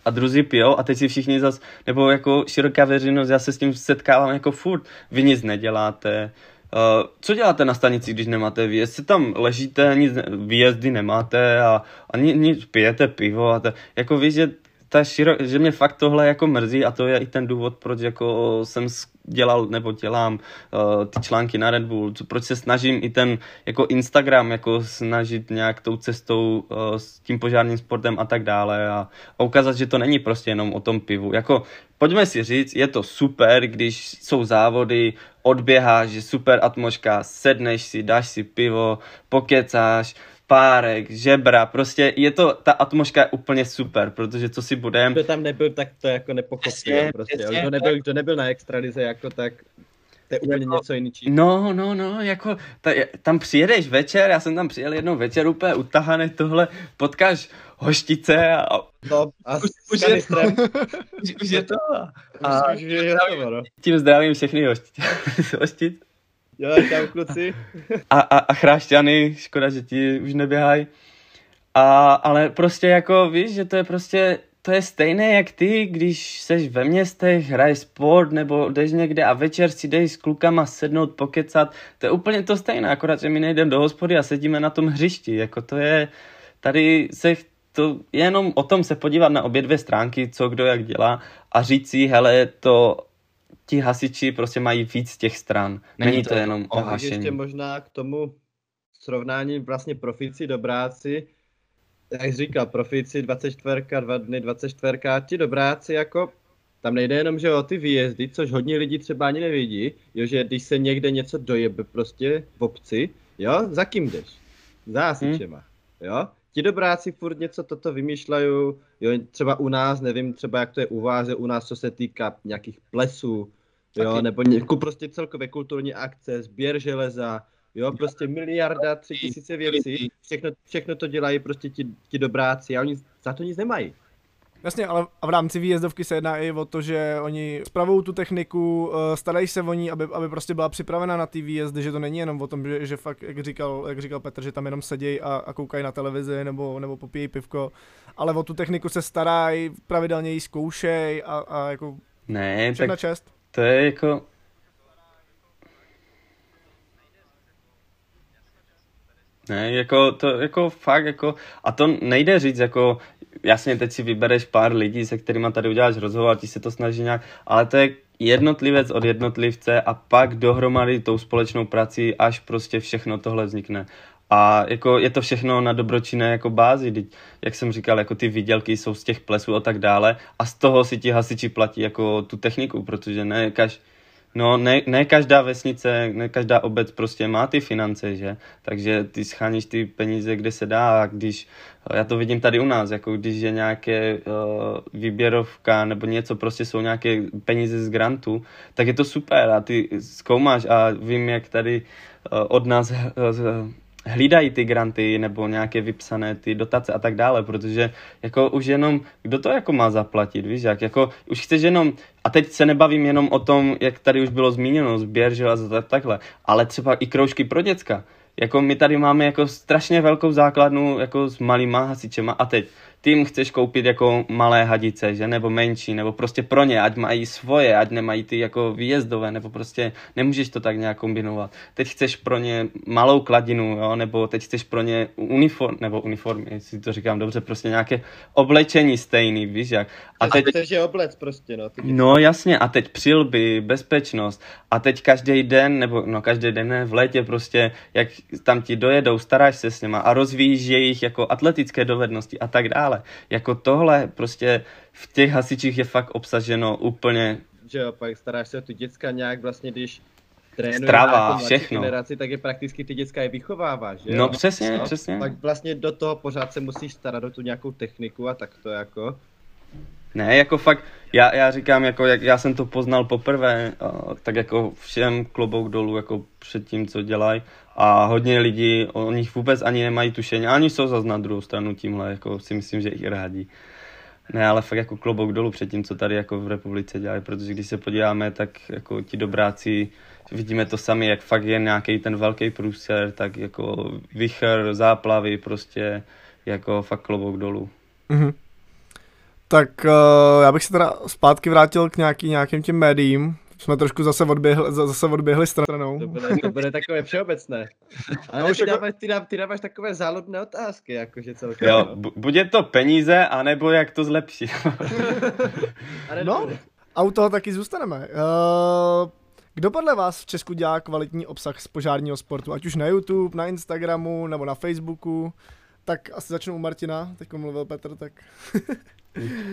a druzí pijou a teď si všichni zase, nebo jako široká veřejnost, já se s tím setkávám jako furt, vy nic neděláte, Uh, co děláte na stanici, když nemáte výjezd? Se tam ležíte, nic ne- výjezdy nemáte a, a ni- nic pijete pivo a ta, jako víš, že, ta širo- že mě fakt tohle jako mrzí a to je i ten důvod, proč jako jsem dělal nebo dělám uh, ty články na Red Bull, co, proč se snažím i ten jako Instagram jako snažit nějak tou cestou uh, s tím požárním sportem a tak dále a, a ukázat, že to není prostě jenom o tom pivu. Jako pojďme si říct, je to super, když jsou závody, odběháš, je super atmosféra, sedneš si, dáš si pivo, pokecáš, párek, žebra, prostě je to, ta atmosféra je úplně super, protože co si budem... Kdo tam nebyl, tak to jako nepochopil, prostě, kdo nebyl, kdo nebyl na extralize, jako tak... To je úplně jako, něco jiný. No, no, no, jako ta, tam přijedeš večer, já jsem tam přijel jednou večer úplně utahaný tohle, potkáš hoštice a... No, a už, už, je to, už, už je to. A už je, je to, no. Tím zdravím všechny hoštice. Hoštit. Jo, tam kluci. A, a, a chrášťany, škoda, že ti už neběhají. A, ale prostě jako, víš, že to je prostě... To je stejné jak ty, když seš ve městech, hraješ sport nebo jdeš někde a večer si jdeš s klukama sednout, pokecat. To je úplně to stejné, akorát, že my nejdeme do hospody a sedíme na tom hřišti. Jako to je, tady se to, jenom o tom se podívat na obě dvě stránky, co kdo jak dělá a říct si, hele, to ti hasiči prostě mají víc těch stran. Není, Není to, to jenom o hašení. Ještě možná k tomu srovnání vlastně profíci, dobráci. Jak jsi říkal, profíci dvacet čtyři, dva dny dvacet čtyři, ti dobráci jako, tam nejde jenom, že o ty výjezdy, což hodně lidí třeba ani nevidí, jo, že když se někde něco dojebe prostě v obci, jo, za kým jdeš? Za hasičema, jo. Ti dobráci furt něco toto vymýšlejou, jo, třeba u nás, nevím třeba jak to je u vás, u nás co se týká nějakých plesů, jo, taky. Nebo nějakou prostě celkově kulturní akce, sběr železa, jo, prostě miliarda, tři tisíce věcí, všechno, všechno to dělají prostě ti, ti dobráci a oni za to nic nemají. Jasně, ale v rámci výjezdovky se jedná i o to, že oni spravují tu techniku, starají se o ní, aby, aby prostě byla připravena na ty výjezdy, že to není jenom o tom, že, že fakt, jak říkal, jak říkal Petr, že tam jenom sedějí a, a koukají na televizi nebo, nebo popíjí pivko, ale o tu techniku se starají, pravidelně ji zkoušejí a, a jako ne, všechna tak čest. To je jako... Ne, jako to, jako fakt, jako, a to nejde říct, jako, jasně, teď si vybereš pár lidí, se kterýma tady uděláš rozhovor, ti se to snaží nějak, ale to je jednotlivec od jednotlivce a pak dohromady tou společnou prací, až prostě všechno tohle vznikne. A jako je to všechno na dobročinné jako bázi, jak jsem říkal, jako ty výdělky jsou z těch plesů a tak dále a z toho si ti hasiči platí jako tu techniku, protože ne kaž... No, ne, ne každá vesnice, ne každá obec prostě má ty finance, že? Takže ty scháníš ty peníze, kde se dá a když, já to vidím tady u nás, jako když je nějaké uh, výběrovka nebo něco, prostě jsou nějaké peníze z grantu, tak je to super a ty zkoumáš a vím, jak tady uh, od nás uh, hlídají ty granty nebo nějaké vypsané ty dotace a tak dále, protože jako už jenom, kdo to jako má zaplatit, víš, jak, jako už chceš jenom, a teď se nebavím jenom o tom, jak tady už bylo zmíněno, sběr železa, takhle, ale třeba i kroužky pro děcka, jako my tady máme jako strašně velkou základnu jako s malýma hasičema a teď ty jim chceš koupit jako malé hadice, že, nebo menší, nebo prostě pro ně, ať mají svoje, ať nemají ty jako výjezdové, nebo prostě nemůžeš to tak nějak kombinovat. Teď chceš pro ně malou kladinu, jo, nebo teď chceš pro ně uniform, nebo uniform, jestli to říkám dobře, prostě nějaké oblečení stejný, víš jak. A teď... Chceš je oblec prostě, no. No jasně, a teď přilby, bezpečnost, a teď každý den, nebo no každý den ne, v létě prostě, jak tam ti dojedou, staráš se s nima a rozvíjíš jejich jako atletické dovednosti a tak dále. Ale jako tohle prostě v těch hasičích je fakt obsaženo úplně. Že jo, pak staráš se o ty děcka nějak vlastně, když trénuješ na generaci, tak je prakticky ty děcka je vychováváš, že jo? No přesně, no, přesně. Tak vlastně do toho pořád se musíš starat o tu nějakou techniku a tak to jako. Ne, jako fakt, já, já říkám, jako jak já jsem to poznal poprvé, tak jako všem klobouk dolů jako před tím, co dělají. A hodně lidí, o nich vůbec ani nemají tušení, ani jsou zase na druhou stranu tímhle, jako si myslím, že jich rádi. Ne, ale fakt jako klobouk dolů před tím, co tady jako v republice dělají, protože když se podíváme, tak jako ti dobráci, vidíme to sami, jak fakt je nějaký ten velký průser, tak jako vichr, záplavy, prostě jako fakt klobouk dolů. Mhm. Tak uh, já bych se teda zpátky vrátil k nějaký, nějakým těm médiím. Jsme trošku zase odběhli, zase odběhli stranou. To bude, to bude takové všeobecné. Ale no, ty, jako... dáváš, ty, dá, ty dáváš takové záludné otázky, jakože celkem. Jo, bu- bude to peníze, anebo jak to zlepší. No, a u toho taky zůstaneme. Uh, kdo podle vás v Česku dělá kvalitní obsah z požárního sportu? Ať už na YouTube, na Instagramu, nebo na Facebooku. Tak asi začnu u Martina, teď mluvil Petr, tak...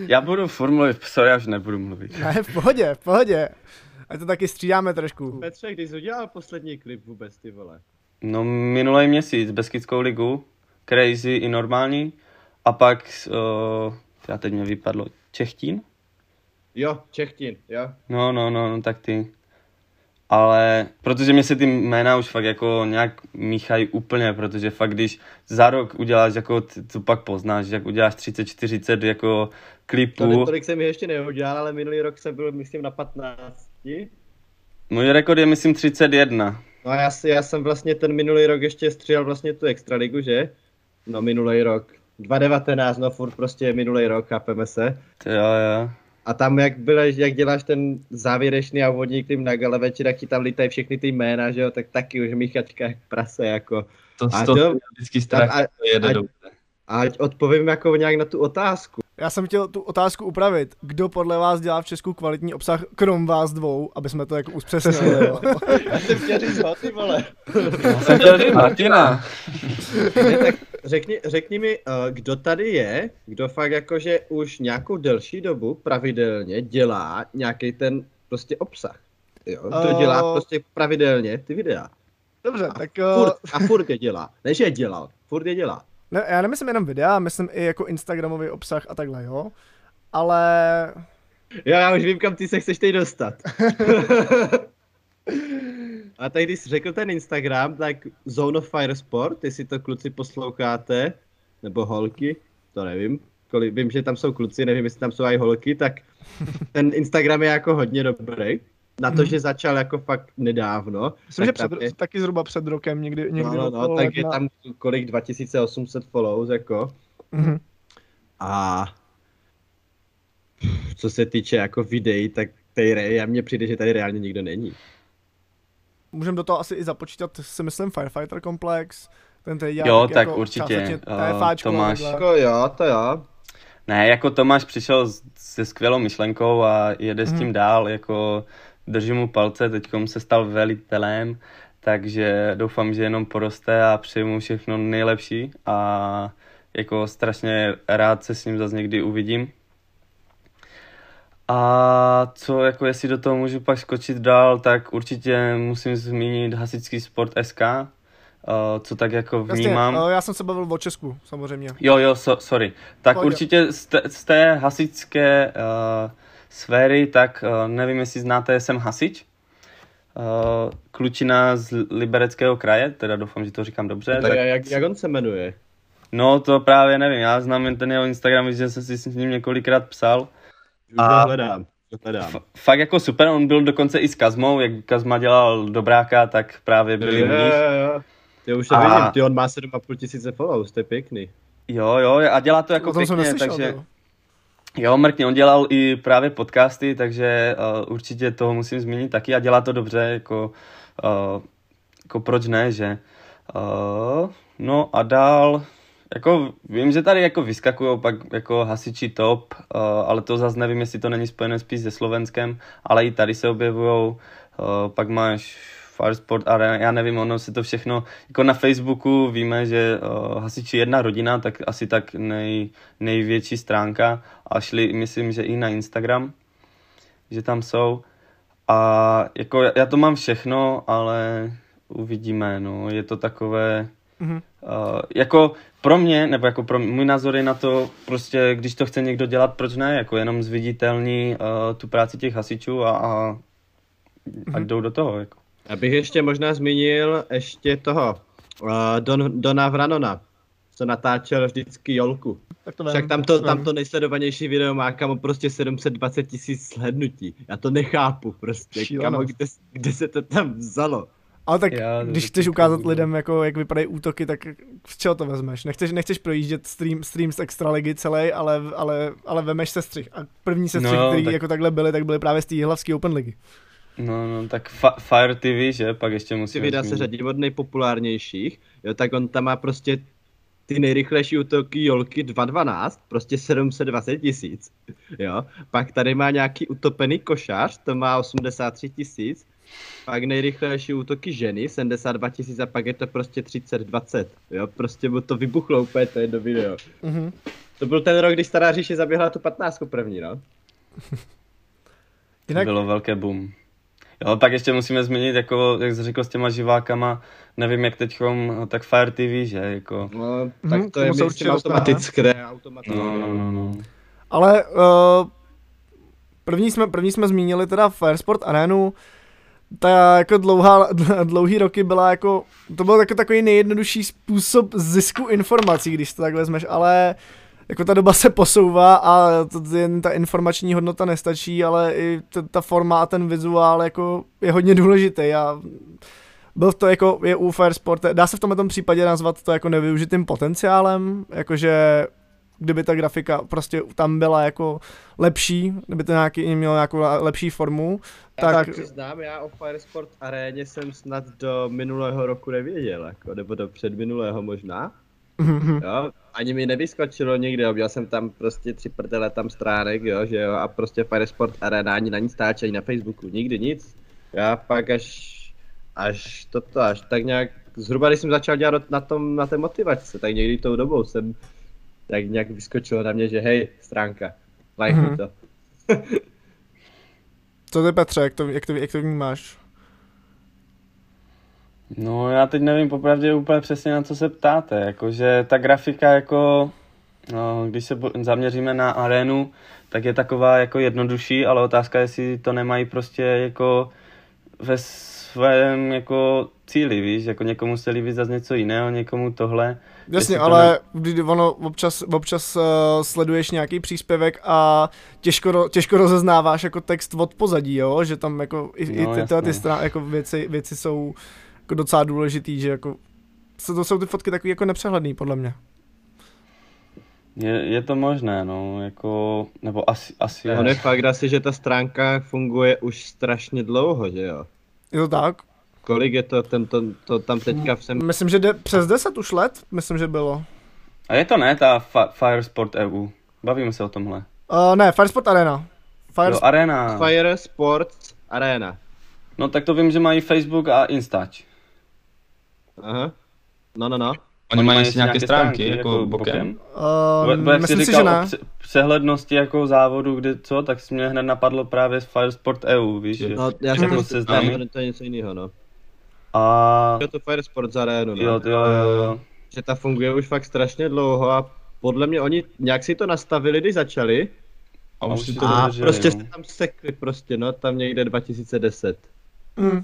Já budu furt mluvit, sorry, já už nebudu mluvit. Ne, v pohodě, v pohodě. A to taky střídáme trošku. Petře, kdy jsi udělal poslední klip vůbec, ty vole? No minulý měsíc, Beskydskou ligu, Crazy i normální, a pak, uh, já teď mě vypadlo, Čechtín? Jo, Čechtín, jo. No, no, no, no tak ty. ale protože mě se ty jména už fakt jako nějak míchají úplně, protože fakt když za rok uděláš, jako co pak poznáš, jak uděláš třicet čtyřicet jako klipů. Tolik jsem ještě neudělal, ale minulý rok jsem byl, myslím, na patnácti. Můj rekord je, myslím, třicet jedna. No já, já jsem vlastně ten minulý rok ještě stříhal vlastně tu extraligu, že? No minulý rok. dvacet devatenáct, no furt prostě minulý rok, chápeme se. Jo, jo. A tam jak, byl, jak děláš ten závěrečný a úvodní klip na gala večer, jak ti tam lítají všechny ty jména, že jo, tak taky už míchačka jak prase, jako. To a to vždycky strach, a, to jede dobře. Ať odpovím jako nějak na tu otázku. Já jsem chtěl tu otázku upravit. Kdo podle vás dělá v Česku kvalitní obsah, krom vás dvou, aby jsme to jako uspřesnili. Já jsem chtěl říct ho, ty vole. Já jsem chtěl říct Martina. Ne, tak řekni, řekni mi, kdo tady je, kdo fakt jakože už nějakou delší dobu pravidelně dělá nějaký ten prostě obsah. Jo, to uh... dělá prostě pravidelně ty videa. Dobře, a tak... Furt, a furt je dělá. Ne, že je dělal, furt je dělá. Ne, já nemyslím jenom videa, myslím i jako instagramový obsah a takhle, jo, ale... Jo, já už vím, kam ty se chceš teď dostat. A tak když jsi řekl ten Instagram, tak Zone of Fire Sport, jestli to kluci posloucháte, nebo holky, to nevím, kolik, vím, že tam jsou kluci, nevím, jestli tam jsou i holky, tak ten Instagram je jako hodně dobrý. Na to, hmm. že začal jako fakt nedávno. Myslím, tak že před, je... taky zhruba před rokem někdy. někdy no, no, no, tak je na... tam kolik dva tisíce osm set follows, jako. Hmm. A co se týče jako videí, tak tady, já mně přijde, že tady reálně nikdo není. Můžeme do toho asi i započítat, si myslím, Firefighter komplex. Ten tady jo, jak tak jako určitě. TFAčko, to máš. Jako, jo, to jo. Ne, jako Tomáš přišel se skvělou myšlenkou a jede s tím dál, jako držím mu palce, teďkom se stal velitelem, takže doufám, že jenom poroste a přeju mu všechno nejlepší a jako strašně rád se s ním zase někdy uvidím. A co, jako jestli do toho můžu pak skočit dál, tak určitě musím zmínit hasičský sport S K, Uh, co tak jako vnímám. Jasně, uh, já jsem se bavil o Česku, samozřejmě. Jo, jo, so, sorry. Tak Pojde. Určitě z, te, z té hasičské uh, sféry, tak uh, nevím, jestli znáte, jsem hasič. Uh, klučina z Libereckého kraje, teda doufám, že to říkám dobře. Tak, tak... Jak, jak on se jmenuje? No to právě nevím, já znám jen ten jeho Instagram, že jsem si s ním několikrát psal. A... hledám. F- fakt jako super, on byl dokonce i s Kazmou, jak Kazma dělal Dobráka, tak právě byli v nich. Jo, už to a... vidím, ty on má sedm a půl tisíce followers, to je pěkný. Jo, jo, a dělá to jako pěkně, neslyšel, takže... Jo, jo mrkně, on dělal i právě podcasty, takže uh, určitě toho musím zmínit taky a dělá to dobře, jako, uh, jako proč ne, že... Uh, no a dál, jako vím, že tady jako vyskakují pak jako hasiči top, uh, ale to zase nevím, jestli to není spojené spíš se Slovenskem, ale i tady se objevují, uh, pak máš... Farsport Arena, já nevím, ono se to všechno, jako na Facebooku víme, že uh, hasiči jedna rodina, tak asi tak nej, největší stránka a šli, myslím, že i na Instagram, že tam jsou a jako já to mám všechno, ale uvidíme, no, je to takové, mm-hmm. uh, jako pro mě, nebo jako pro můj názor je na to, prostě, když to chce někdo dělat, proč ne, jako jenom zviditelní uh, tu práci těch hasičů a, a, mm-hmm. a jdou do toho, jako. Abych ještě možná zmínil ještě toho uh, Don, Dona Vranona, co natáčel vždycky Jolku. Tak to Však tam to, tam to nejsledovanější video má kamo prostě sedm set dvacet tisíc slednutí. Já to nechápu prostě, kamo, kde, kde se to tam vzalo. Ale tak já, když chceš ukázat kůže. lidem, jako, jak vypadají útoky, tak z čeho to vezmeš? Nechceš, nechceš projíždět stream, stream z Extraligy celý, ale, ale, ale vemeš sestřih. A první sestřih, no, který tak... jako takhle byly, tak byly právě z té Jihlavské Open ligy. No, no, tak fa- Fire T V, že? Pak ještě musím... Ty videa se řadí od nejpopulárnějších, jo, tak on tam má prostě ty nejrychlejší útoky Jolky dva dvanáct, prostě sedm set dvacet tisíc, jo. Pak tady má nějaký utopený košař, to má osmdesát tři tisíc, pak nejrychlejší útoky ženy, sedmdesát dva tisíc a pak je to prostě třicet dvacet, jo, prostě mu to vybuchlo úplně to jedno video. Mm-hmm. To byl ten rok, když Stará říše zaběhla tu patnáctku první, no. Jinak... To bylo velké boom. Jo, pak ještě musíme zmínit, jako, jak jsi řekl, s těma živákama, nevím jak teďkom, tak Fire T V, že, jako. No, tak to hmm, je myslím automatické. automatické. No, no, no, no. Ale uh, první, jsme, první jsme zmínili teda Firesport Arenu, ta jako dlouhá, dlouhý roky byla jako, to byl jako takový nejjednodušší způsob zisku informací, když to tak vezmeš, ale jako ta doba se posouvá a to, jen ta informační hodnota nestačí, ale i ta, ta forma a ten vizuál jako je hodně důležitý a byl to jako, je u Firesport, dá se v tomhle tom případě nazvat to jako nevyužitým potenciálem, jakože kdyby ta grafika prostě tam byla jako lepší, kdyby to nějaký, mělo nějakou lepší formu, tak... Já tak přiznám, já o Firesport aréně jsem snad do minulého roku nevěděl, jako, nebo do předminulého možná. Jo, ani mi nevyskočilo nikdy, měl jsem tam prostě tři prdele tam stránek, jo, že jo, a prostě Firesport Arena ani na nic stáčení na Facebooku, nikdy nic. Já pak až, až toto, až tak nějak, zhruba když jsem začal dělat na tom, na té motivačce, tak někdy tou dobou jsem tak nějak vyskočilo na mě, že hej, stránka, like mm-hmm. to. Co ty, Petře, jak to, jak to, jak to vnímáš? No já teď nevím popravdě úplně přesně, na co se ptáte, jakože ta grafika jako, no, když se zaměříme na arénu, tak je taková jako jednodušší, ale otázka, jestli to nemají prostě jako ve svém jako cíli, víš, jako někomu se líbí zase něco jiného, někomu tohle. Jasně, ale ne... ono občas, občas uh, sleduješ nějaký příspěvek a těžko, ro, těžko rozeznáváš jako text od pozadí, jo, že tam jako i, no, i ty, tyhle ty strá, jako věci, věci jsou jako docela důležitý, že jako to jsou ty fotky takový jako nepřehledný podle mě. Je, je to možné, no, jako, nebo asi, asi. On je fakt asi, že ta stránka funguje už strašně dlouho, že jo? Je to tak? Kolik je to, ten, to, to tam teďka jsem... Myslím, že jde přes deset už let, myslím, že bylo. A je to ne, ta fa- Firesport E U, bavíme se o tomhle. Uh, ne, Firesport Arena. Fire jo, Sp- Arena. Firesport Arena. No tak to vím, že mají Facebook a Instač. Aha, no, no, no. Oni mají nějaké, nějaké stránky, stránky jako, jako bokem? bokem? Uh, myslím si, že ne. Přehlednosti jako závodu, kde co, tak si mě hned napadlo právě z Firesport E U, víš? No, já jsem to seznamil. To je něco jiného, no. A... Je to Firesport za arénu, no. Jo, jo, jo, jo. Že ta funguje už fakt strašně dlouho a podle mě oni nějak si to nastavili, když začali. A, a, už si to a dožili, prostě se tam sekli prostě, no, tam někde dva tisíce deset. Mm.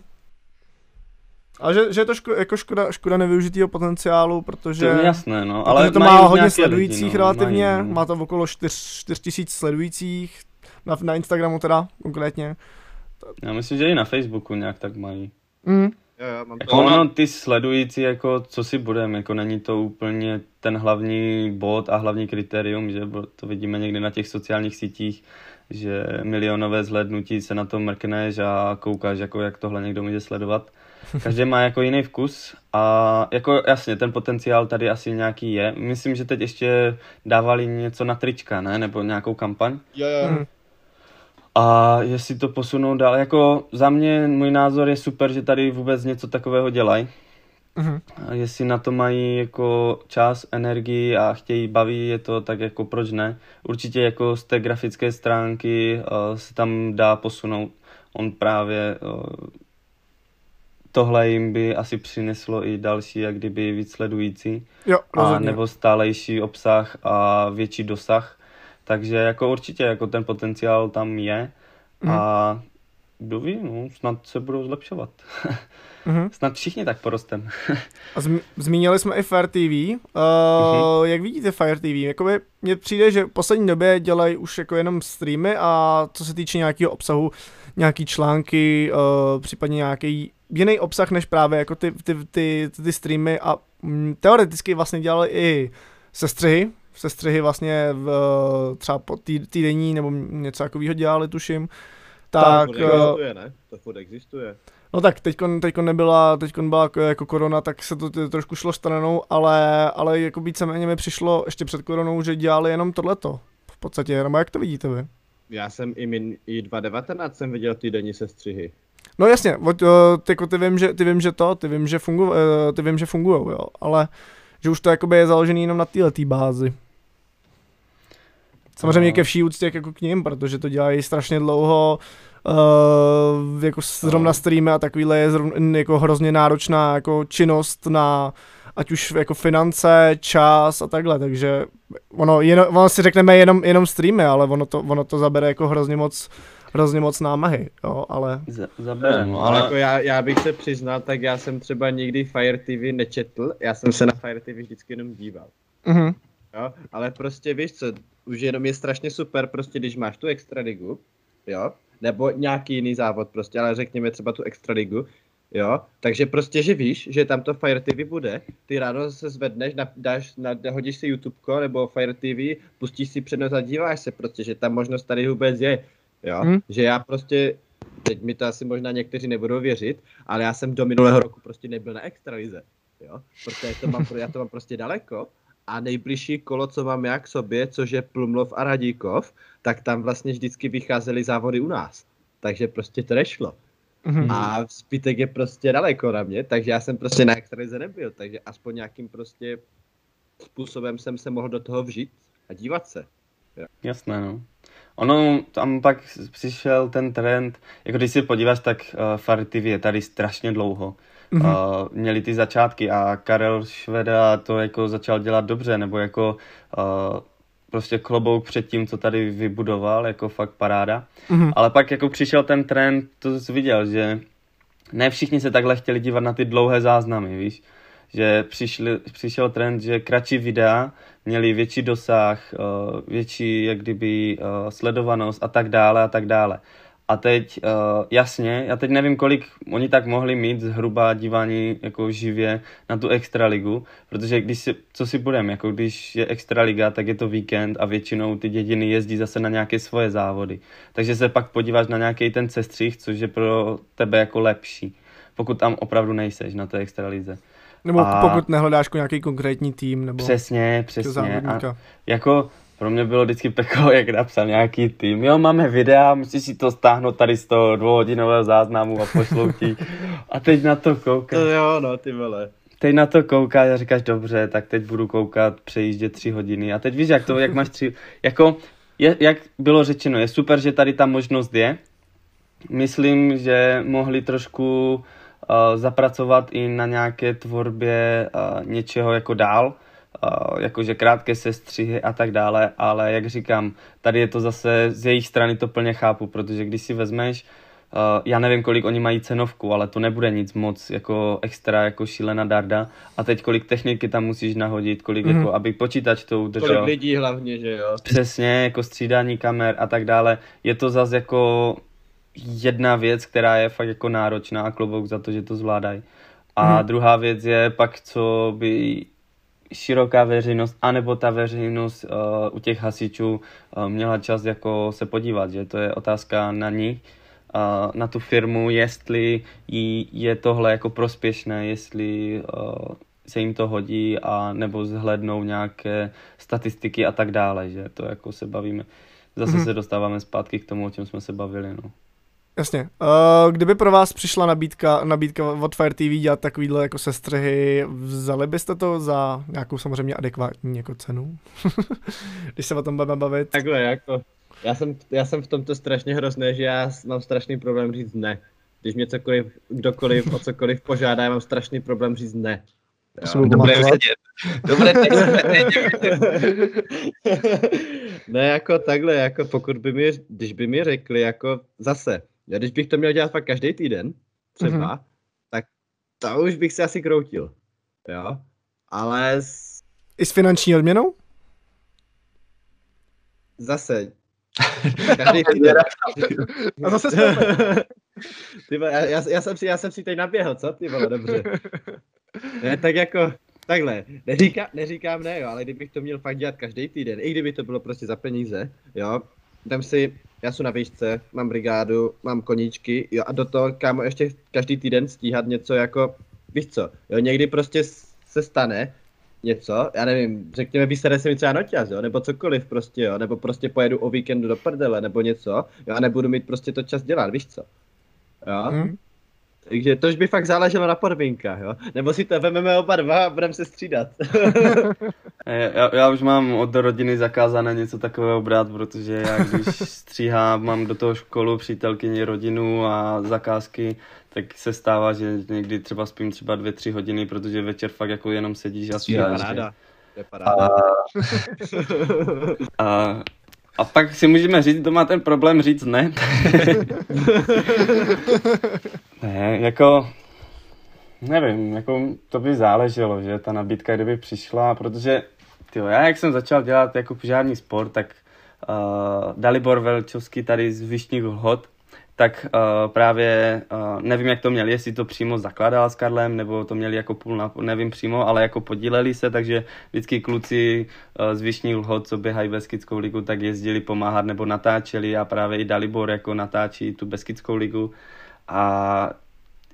A že, že je to ško, jako škoda, škoda nevyužitýho potenciálu, protože to, jasné, no, ale to má hodně sledujících lidi, no, relativně, mají, má to okolo čtyři tisíce sledujících, na, na Instagramu teda konkrétně. Já myslím, že i na Facebooku nějak tak mají. Mm. Jo, já mám jako to... Ono ty sledující, jako co si budeme, jako není to úplně ten hlavní bod a hlavní kritérium, že to vidíme někdy na těch sociálních sítích, že milionové zhlédnutí se na to mrkneš a koukáš, jako jak tohle někdo může sledovat. Každý má jako jiný vkus a jako jasně, ten potenciál tady asi nějaký je. Myslím, že teď ještě dávali něco na trička, ne? Nebo nějakou kampaň. Jo, yeah, jo. Yeah. A jestli to posunou dál, jako za mě, můj názor je super, že tady vůbec něco takového dělají. Uh-huh. A jestli na to mají jako čas, energii a chtějí, baví je to, tak jako proč ne? Určitě jako z té grafické stránky uh, se tam dá posunout. On právě... Uh, Tohle jim by asi přineslo i další, jak kdyby víc sledující, jo, a nebo stálejší obsah a větší dosah. Takže jako určitě jako ten potenciál tam je a mm. kdo ví, no, snad se budou zlepšovat. Mm-hmm. Snad všichni tak porostem. A zmi- zmínili jsme i Fire T V. Uh, mm-hmm. Jak vidíte Fire T V? Jakoby mně přijde, že v poslední době dělají už jako jenom streamy a co se týče nějakého obsahu, nějaký články, uh, případně nějaký jiný obsah než právě jako ty, ty, ty, ty, ty streamy a mm, teoreticky vlastně dělali i sestřihy. Sestřihy vlastně v, třeba po tý, týdenní nebo něco takového dělali, tuším. Tak, to existuje, ne? To furt existuje. No tak teďkon, teďkon nebyla, teďkon byla jako korona, tak se to t- trošku šlo stranou, ale, ale jako víceméně mi přišlo ještě před koronou, že dělali jenom tohleto. V podstatě, nebo jak to vidíte vy? Já jsem i, min, i dvacet devatenáct jsem viděl týdenní sestřihy. No jasně, ty, ty vím, že, ty vím, že to, ty vím, že fungu, ty vím, že fungujou, jo, ale že už to jakoby je založený jenom na téhletý bázi. Samozřejmě ke vší úctě jako k ním, protože to dělají strašně dlouho, uh, jako zrovna streamy a takovýhle je zrovna, jako hrozně náročná jako činnost na ať už jako finance, čas a takhle, takže ono, jen, ono si řekneme jenom, jenom streamy, ale ono to, ono to zabere jako hrozně moc hrozně moc námahy, jo, ale... Z, zaberu, no, ale... Jako já, já bych se přiznal, tak já jsem třeba nikdy Fire T V nečetl, já jsem se na Fire T V vždycky jenom díval. Mm-hmm. Jo, ale prostě víš co, už jenom je strašně super prostě, když máš tu extraligu, jo, nebo nějaký jiný závod prostě, ale řekněme třeba tu extraligu, jo, takže prostě, že víš, že tam to Fire T V bude, ty ráno se zvedneš, dáš, hodíš si YouTubeko nebo Fire T V, pustíš si přednost a díváš se prostě, že ta možnost tady vůbec je, jo, hmm. že já prostě, teď mi to asi možná někteří nebudou věřit, ale já jsem do minulého roku prostě nebyl na extralize, jo, protože to mám, já to mám prostě daleko a nejbližší kolo, co mám já k sobě, což je Plumlov a Radíkov, tak tam vlastně vždycky vycházely závody u nás, takže prostě to nešlo. Mm-hmm. A zbytek je prostě daleko na mě, takže já jsem prostě na extralize nebyl, takže aspoň nějakým prostě způsobem jsem se mohl do toho vžít a dívat se. Jo. Jasné, no. Ono, tam pak přišel ten trend, jako když si podíváš, tak uh, Fire T V je tady strašně dlouho. Mm-hmm. Uh, měli ty začátky a Karel Šveda to jako začal dělat dobře, nebo jako... Uh, prostě klobouk před tím, co tady vybudoval, jako fakt paráda. Mm-hmm. Ale pak jako přišel ten trend, to jsi viděl, že ne všichni se takhle chtěli dívat na ty dlouhé záznamy, víš. Že přišli, přišel trend, že kratší videa měli větší dosah, větší jak kdyby sledovanost a tak dále a tak dále. A teď jasně, já teď nevím, kolik oni tak mohli mít zhruba dívání jako živě na tu extraligu, protože když si, co si budeme, jako když je extraliga, tak je to víkend a většinou ty dědiny jezdí zase na nějaké svoje závody. Takže se pak podíváš na nějaký ten sestřih, což je pro tebe jako lepší, pokud tam opravdu nejseš na té extralize. Nebo a... pokud nehledáš nějaký konkrétní tým nebo přesně, přesně. A jako pro mě bylo vždycky peklo, jak napsal nějaký tým. Jo, máme videa, musíš si to stáhnout tady z toho dvouhodinového záznamu a pošlou ti. A teď na to koukáš. To jo, no, ty vole. Teď na to koukáš a říkáš, dobře, tak teď budu koukat, přejíždět tři hodiny. A teď víš, jak to, jak máš tři... Jako, je, jak bylo řečeno, je super, že tady ta možnost je. Myslím, že mohli trošku uh, zapracovat i na nějaké tvorbě uh, něčeho jako dál. Uh, jakože krátké sestřihy a tak dále, ale jak říkám, tady je to zase, z jejich strany to plně chápu, protože když si vezmeš, uh, já nevím, kolik oni mají cenovku, ale to nebude nic moc jako extra, jako šílená darda a teď kolik techniky tam musíš nahodit, kolik mm-hmm. jako, aby počítač to udržel. Kolik lidí hlavně, že jo. Přesně, jako střídání kamer a tak dále. Je to zase jako jedna věc, která je fakt jako náročná a klobouk za to, že to zvládají. A mm-hmm. druhá věc je pak, co by... široká veřejnost, anebo ta veřejnost uh, u těch hasičů uh, měla čas jako se podívat, že to je otázka na ní, uh, na tu firmu, jestli jí je tohle jako prospěšné, jestli uh, se jim to hodí a nebo zhlédnou nějaké statistiky a tak dále, že to jako se bavíme. Zase mm-hmm. se dostáváme zpátky k tomu, o čem jsme se bavili, no. Jasně. Uh, kdyby pro vás přišla nabídka, nabídka od Fire T V dělat takovýhle jako sestřihy, vzali byste to za nějakou samozřejmě adekvátní jako cenu? Když se o tom budeme bavit. Takhle jako. Já jsem, já jsem v tomto strašně hrozný, že já mám strašný problém říct ne. Když mě cokoliv, kdokoliv o cokoliv požádá, já mám strašný problém říct ne. Jo, dobré vědět. Dobré Ne, jako takhle, jako pokud by mi, když by mi řekli, jako zase, já když bych to měl dělat fakt každý týden, třeba, mm-hmm. tak to už bych se asi kroutil, jo, ale... S... I s finanční odměnou? Zase, každý týden. A zase ty vole, já, já, já, jsem si, já jsem si teď naběhl, co ty vole, dobře. Ne, tak jako... Takhle, neříkám, neříkám ne, jo, ale kdybych to měl fakt dělat každý týden, i kdyby to bylo prostě za peníze, jo, tam si, já jsem na výšce, mám brigádu, mám koníčky, jo, a do toho, kámo, ještě každý týden stíhat něco jako, víš co, jo, někdy prostě se stane něco, já nevím, řekněme, vysere se mi třeba noťaz, jo, nebo cokoliv prostě, jo, nebo prostě pojedu o víkendu do prdele, nebo něco, jo, a nebudu mít prostě to čas dělat, víš co, jo. Hmm. Takže to už by fakt záleželo na podmínkách, jo? Nebo si to vezmeme oba dva a budeme se střídat. já, já už mám od rodiny zakázané něco takového brát, protože já když stříhám, mám do toho školu, přítelkyni, rodinu a zakázky, tak se stává, že někdy třeba spím třeba dvě, tři hodiny, protože večer fakt jako jenom sedíš a stříháš. Je paráda. Je paráda. A... a... A pak si můžeme říct, kdo má ten problém říct ne. Ne, jako... Nevím, jako to by záleželo, že ta nabídka kdyby přišla, protože tyjo, já jak jsem začal dělat jako požární sport, tak uh, Dalibor Velčovský tady z Vyšních Lhot, tak uh, právě uh, nevím, jak to měli, jestli to přímo zakládal s Karlem, nebo to měli jako půl, na, nevím přímo, ale jako podíleli se, takže vždycky kluci uh, z Vyšních Lhot, co běhají Beskydskou ligu, tak jezdili pomáhat nebo natáčeli a právě i Dalibor jako natáčí tu Beskydskou ligu a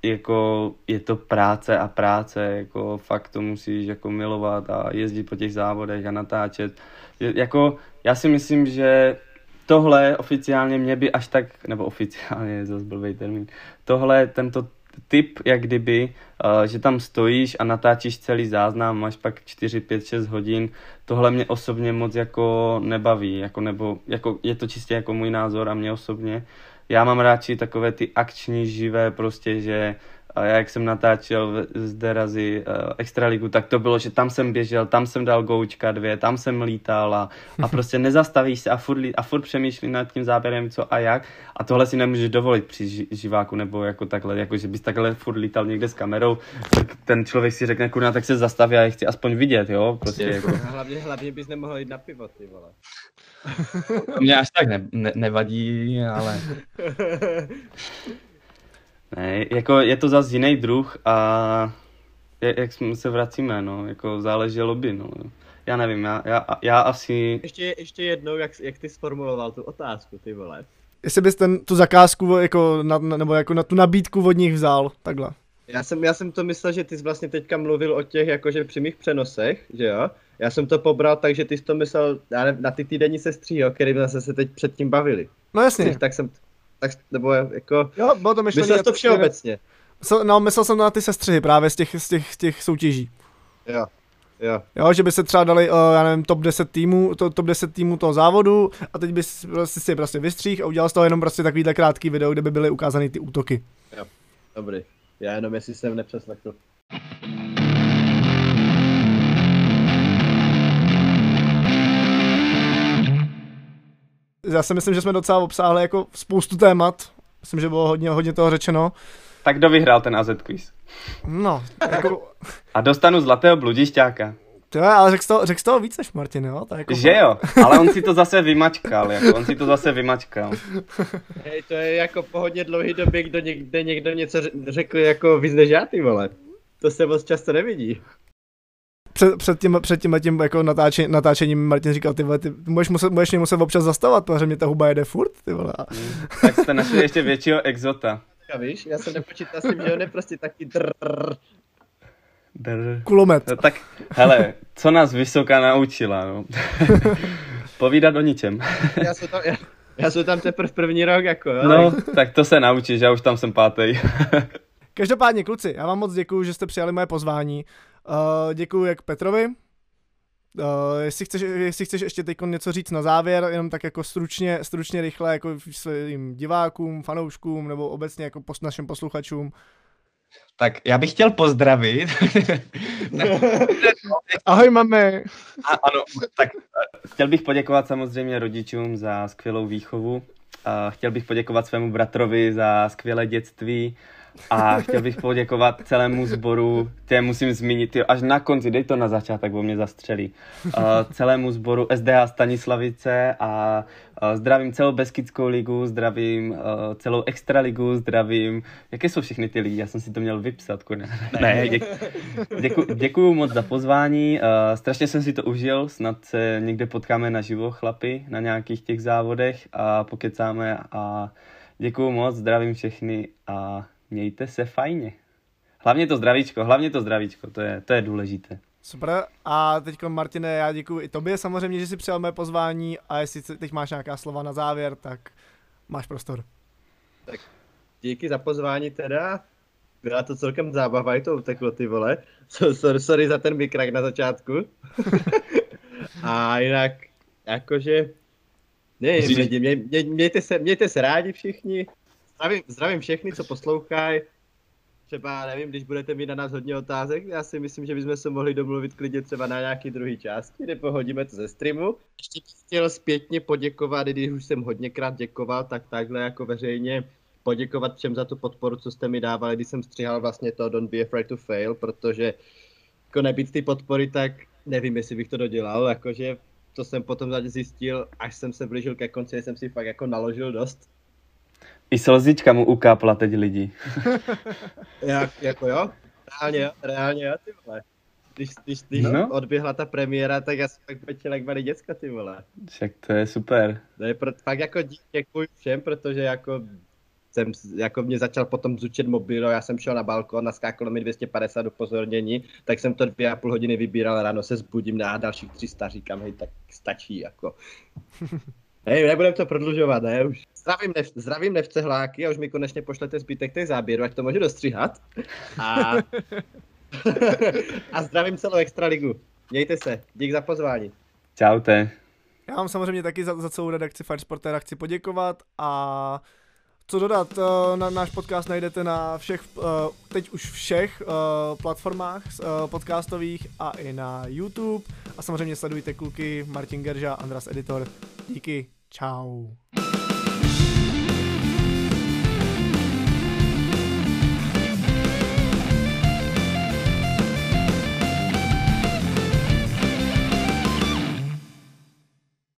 jako je to práce a práce, jako fakt to musíš jako milovat a jezdit po těch závodech a natáčet. Jako já si myslím, že tohle oficiálně mě by až tak, nebo oficiálně je zase blbej termín, tohle tento typ, jak kdyby, uh, že tam stojíš a natáčíš celý záznam, máš pak čtyři, pět, šest hodin, tohle mě osobně moc jako nebaví, jako nebo jako je to čistě jako můj názor a mě osobně. Já mám radši takové ty akční, živé prostě, že já jak jsem natáčel z Derazy uh, Extraligu, tak to bylo, že tam jsem běžel, tam jsem dal goučka dvě, tam jsem lítal a, a prostě nezastavíš se a furt, a furt přemýšlí nad tím záběrem co a jak a tohle si nemůžeš dovolit při živáku nebo jako takhle, jako že bys takhle furt lítal někde s kamerou, tak ten člověk si řekne kurna, tak se zastaví a je chci aspoň vidět, jo, prostě jako. Hlavně, hlavně bys nemohl jít na pivo, ty vole. Mě až tak ne, ne, nevadí, ale... Ne, jako je to zase jiný druh a je, jak se vracíme, no, jako záleželo by, no. Já nevím, já, já, já asi... Ještě, ještě jednou, jak, jak ty sformuloval tu otázku, ty vole. Jestli bys ten, tu zakázku, jako, na, nebo jako na tu nabídku od nich vzal, takhle. Já jsem, já jsem to myslel, že ty jsi vlastně teďka mluvil o těch, jakože přímých přenosech, že jo? Já jsem to pobral, takže ty jsi to myslel na ty týdenní sestří, jo, který jsme se teď předtím bavili. No jasně. Tak jsem, tak, nebo jako, jo, bylo to myšlení, myslel jsi to všeobecně. No, myslel jsem na ty sestřihy právě z těch, z těch, těch soutěží. Jo, jo. Jo, že by se třeba dali, já nevím, top deset týmů, to, top deset týmů toho závodu a teď bys prostě si prostě vystřih a udělal z toho jenom prostě takovýhle krátký video, kde by byly ukázány ty útoky. Jo, dobrý. Já jenom jestli jsem nepřeslechl. Já si myslím, že jsme docela obsáhli jako spoustu témat. Myslím, že bylo hodně, hodně toho řečeno. Tak kdo vyhrál ten A Z quiz? No, jako... A dostanu zlatého bludišťáka. Jo, ale řekl z toho, řekl z toho víc než Martin, jo? Tak jako... Že jo, ale on si to zase vymačkal, jako on si to zase vymačkal. Hej, to je jako po hodně dlouhý době, kdo někde někdo něco řekl jako víc než já, ty vole. To se moc často nevidí. Před, před tím, před tím, tím jako natáče, natáčením Martin říkal, ty vole, ty budeš muset, budeš mě muset občas zastavovat, protože mě ta huba jede furt, ty vole. Mm, tak jste našli ještě většího exota. Já víš, já jsem nepočítal s tím, že on je prostě taky drrrr. Drr. Kulomet. No, tak, hele, co nás Vysoká naučila, no. Povídat o ničem. Já jsem tam, já, já jsem tam teprve první rok, jako, jo. No, tak to se naučíš, já už tam jsem pátej. Každopádně, kluci, já vám moc děkuju, že jste přijali moje pozvání. Uh, děkuju jak Petrovi. Uh, jestli, chceš, jestli chceš ještě teď něco říct na závěr, jenom tak jako stručně, stručně rychle, jako svým divákům, fanouškům, nebo obecně jako post, našim posluchačům. Tak já bych chtěl pozdravit. Ahoj, mami. A, ano, tak. Chtěl bych poděkovat samozřejmě rodičům za skvělou výchovu. A chtěl bych poděkovat svému bratrovi za skvělé dětství. A chtěl bych poděkovat celému sboru, které musím zmínit, jo, až na konci, dej to na začátek, bo mě zastřelí, uh, celému sboru S D H Stanislavice a uh, zdravím celou Beskydskou ligu, zdravím uh, celou Extraligu, zdravím, jaké jsou všechny ty ligy, já jsem si to měl vypsat, kurna. Ne, děku, děku, děkuju moc za pozvání, uh, strašně jsem si to užil, snad se někde potkáme naživo, chlapi, na nějakých těch závodech a pokecáme a děkuju moc, zdravím všechny a mějte se fajně. Hlavně to zdravíčko, hlavně to zdravíčko, to je, to je důležité. Super, a teďko Martine, já děkuji i tobě samozřejmě, že jsi přijal mé pozvání a jestli teď máš nějaká slova na závěr, tak máš prostor. Tak díky za pozvání teda, byla to celkem zábava, i to uteklo, ty vole, sorry, sorry za ten mikrak na začátku. A jinak, jakože, ne, mě, mě, mě, mějte se, mějte se rádi všichni. Zdravím, zdravím všechny, co poslouchají. třeba, nevím, když budete mít na nás hodně otázek, já si myslím, že bychom se mohli domluvit klidně třeba na nějaký druhý části, kde pohodíme to ze streamu. Ještě bych chtěl zpětně poděkovat, když už jsem hodněkrát děkoval, tak takhle jako veřejně poděkovat všem za tu podporu, co jste mi dávali, když jsem stříhal vlastně to Don't be afraid to fail, protože jako nebýt ty podpory, tak nevím, jestli bych to dodělal, jakože to jsem potom zjistil, až jsem se blížil ke konci, jsem si fakt jako naložil dost. I slzička mu ukápla teď lidi. Jak, jako jo? Reálně jo, reálně jo, ty vole. Když, když, když no. odběhla ta premiéra, tak já jsem tak počil, jak malý děcka, ty vole. Však to je super. To je pro, fakt jako děkuji všem, protože jako jsem, jako mě začal potom zúčet mobil, já jsem šel na balkon, naskákalo mi dvě stě padesát upozornění, tak jsem to dvě a půl hodiny vybíral, ráno se zbudím na dalších tři sta, říkám, hej, tak stačí, jako. Hej, nebudem to prodlužovat, ne, už. Zdravím, nev, zdravím nevcehláky a už mi konečně pošlete zbytek těch záběrů, ať to můžu dostříhat. A, a zdravím celou Extraligu. Mějte se, dík za pozvání. Čaute. Já vám samozřejmě taky za, za celou redakci Firesportéra chci poděkovat a co dodat, na, náš podcast najdete na všech, teď už všech platformách podcastových a i na YouTube. A samozřejmě sledujte kluky Martin Gerža, Andras Editor. Díky, čau.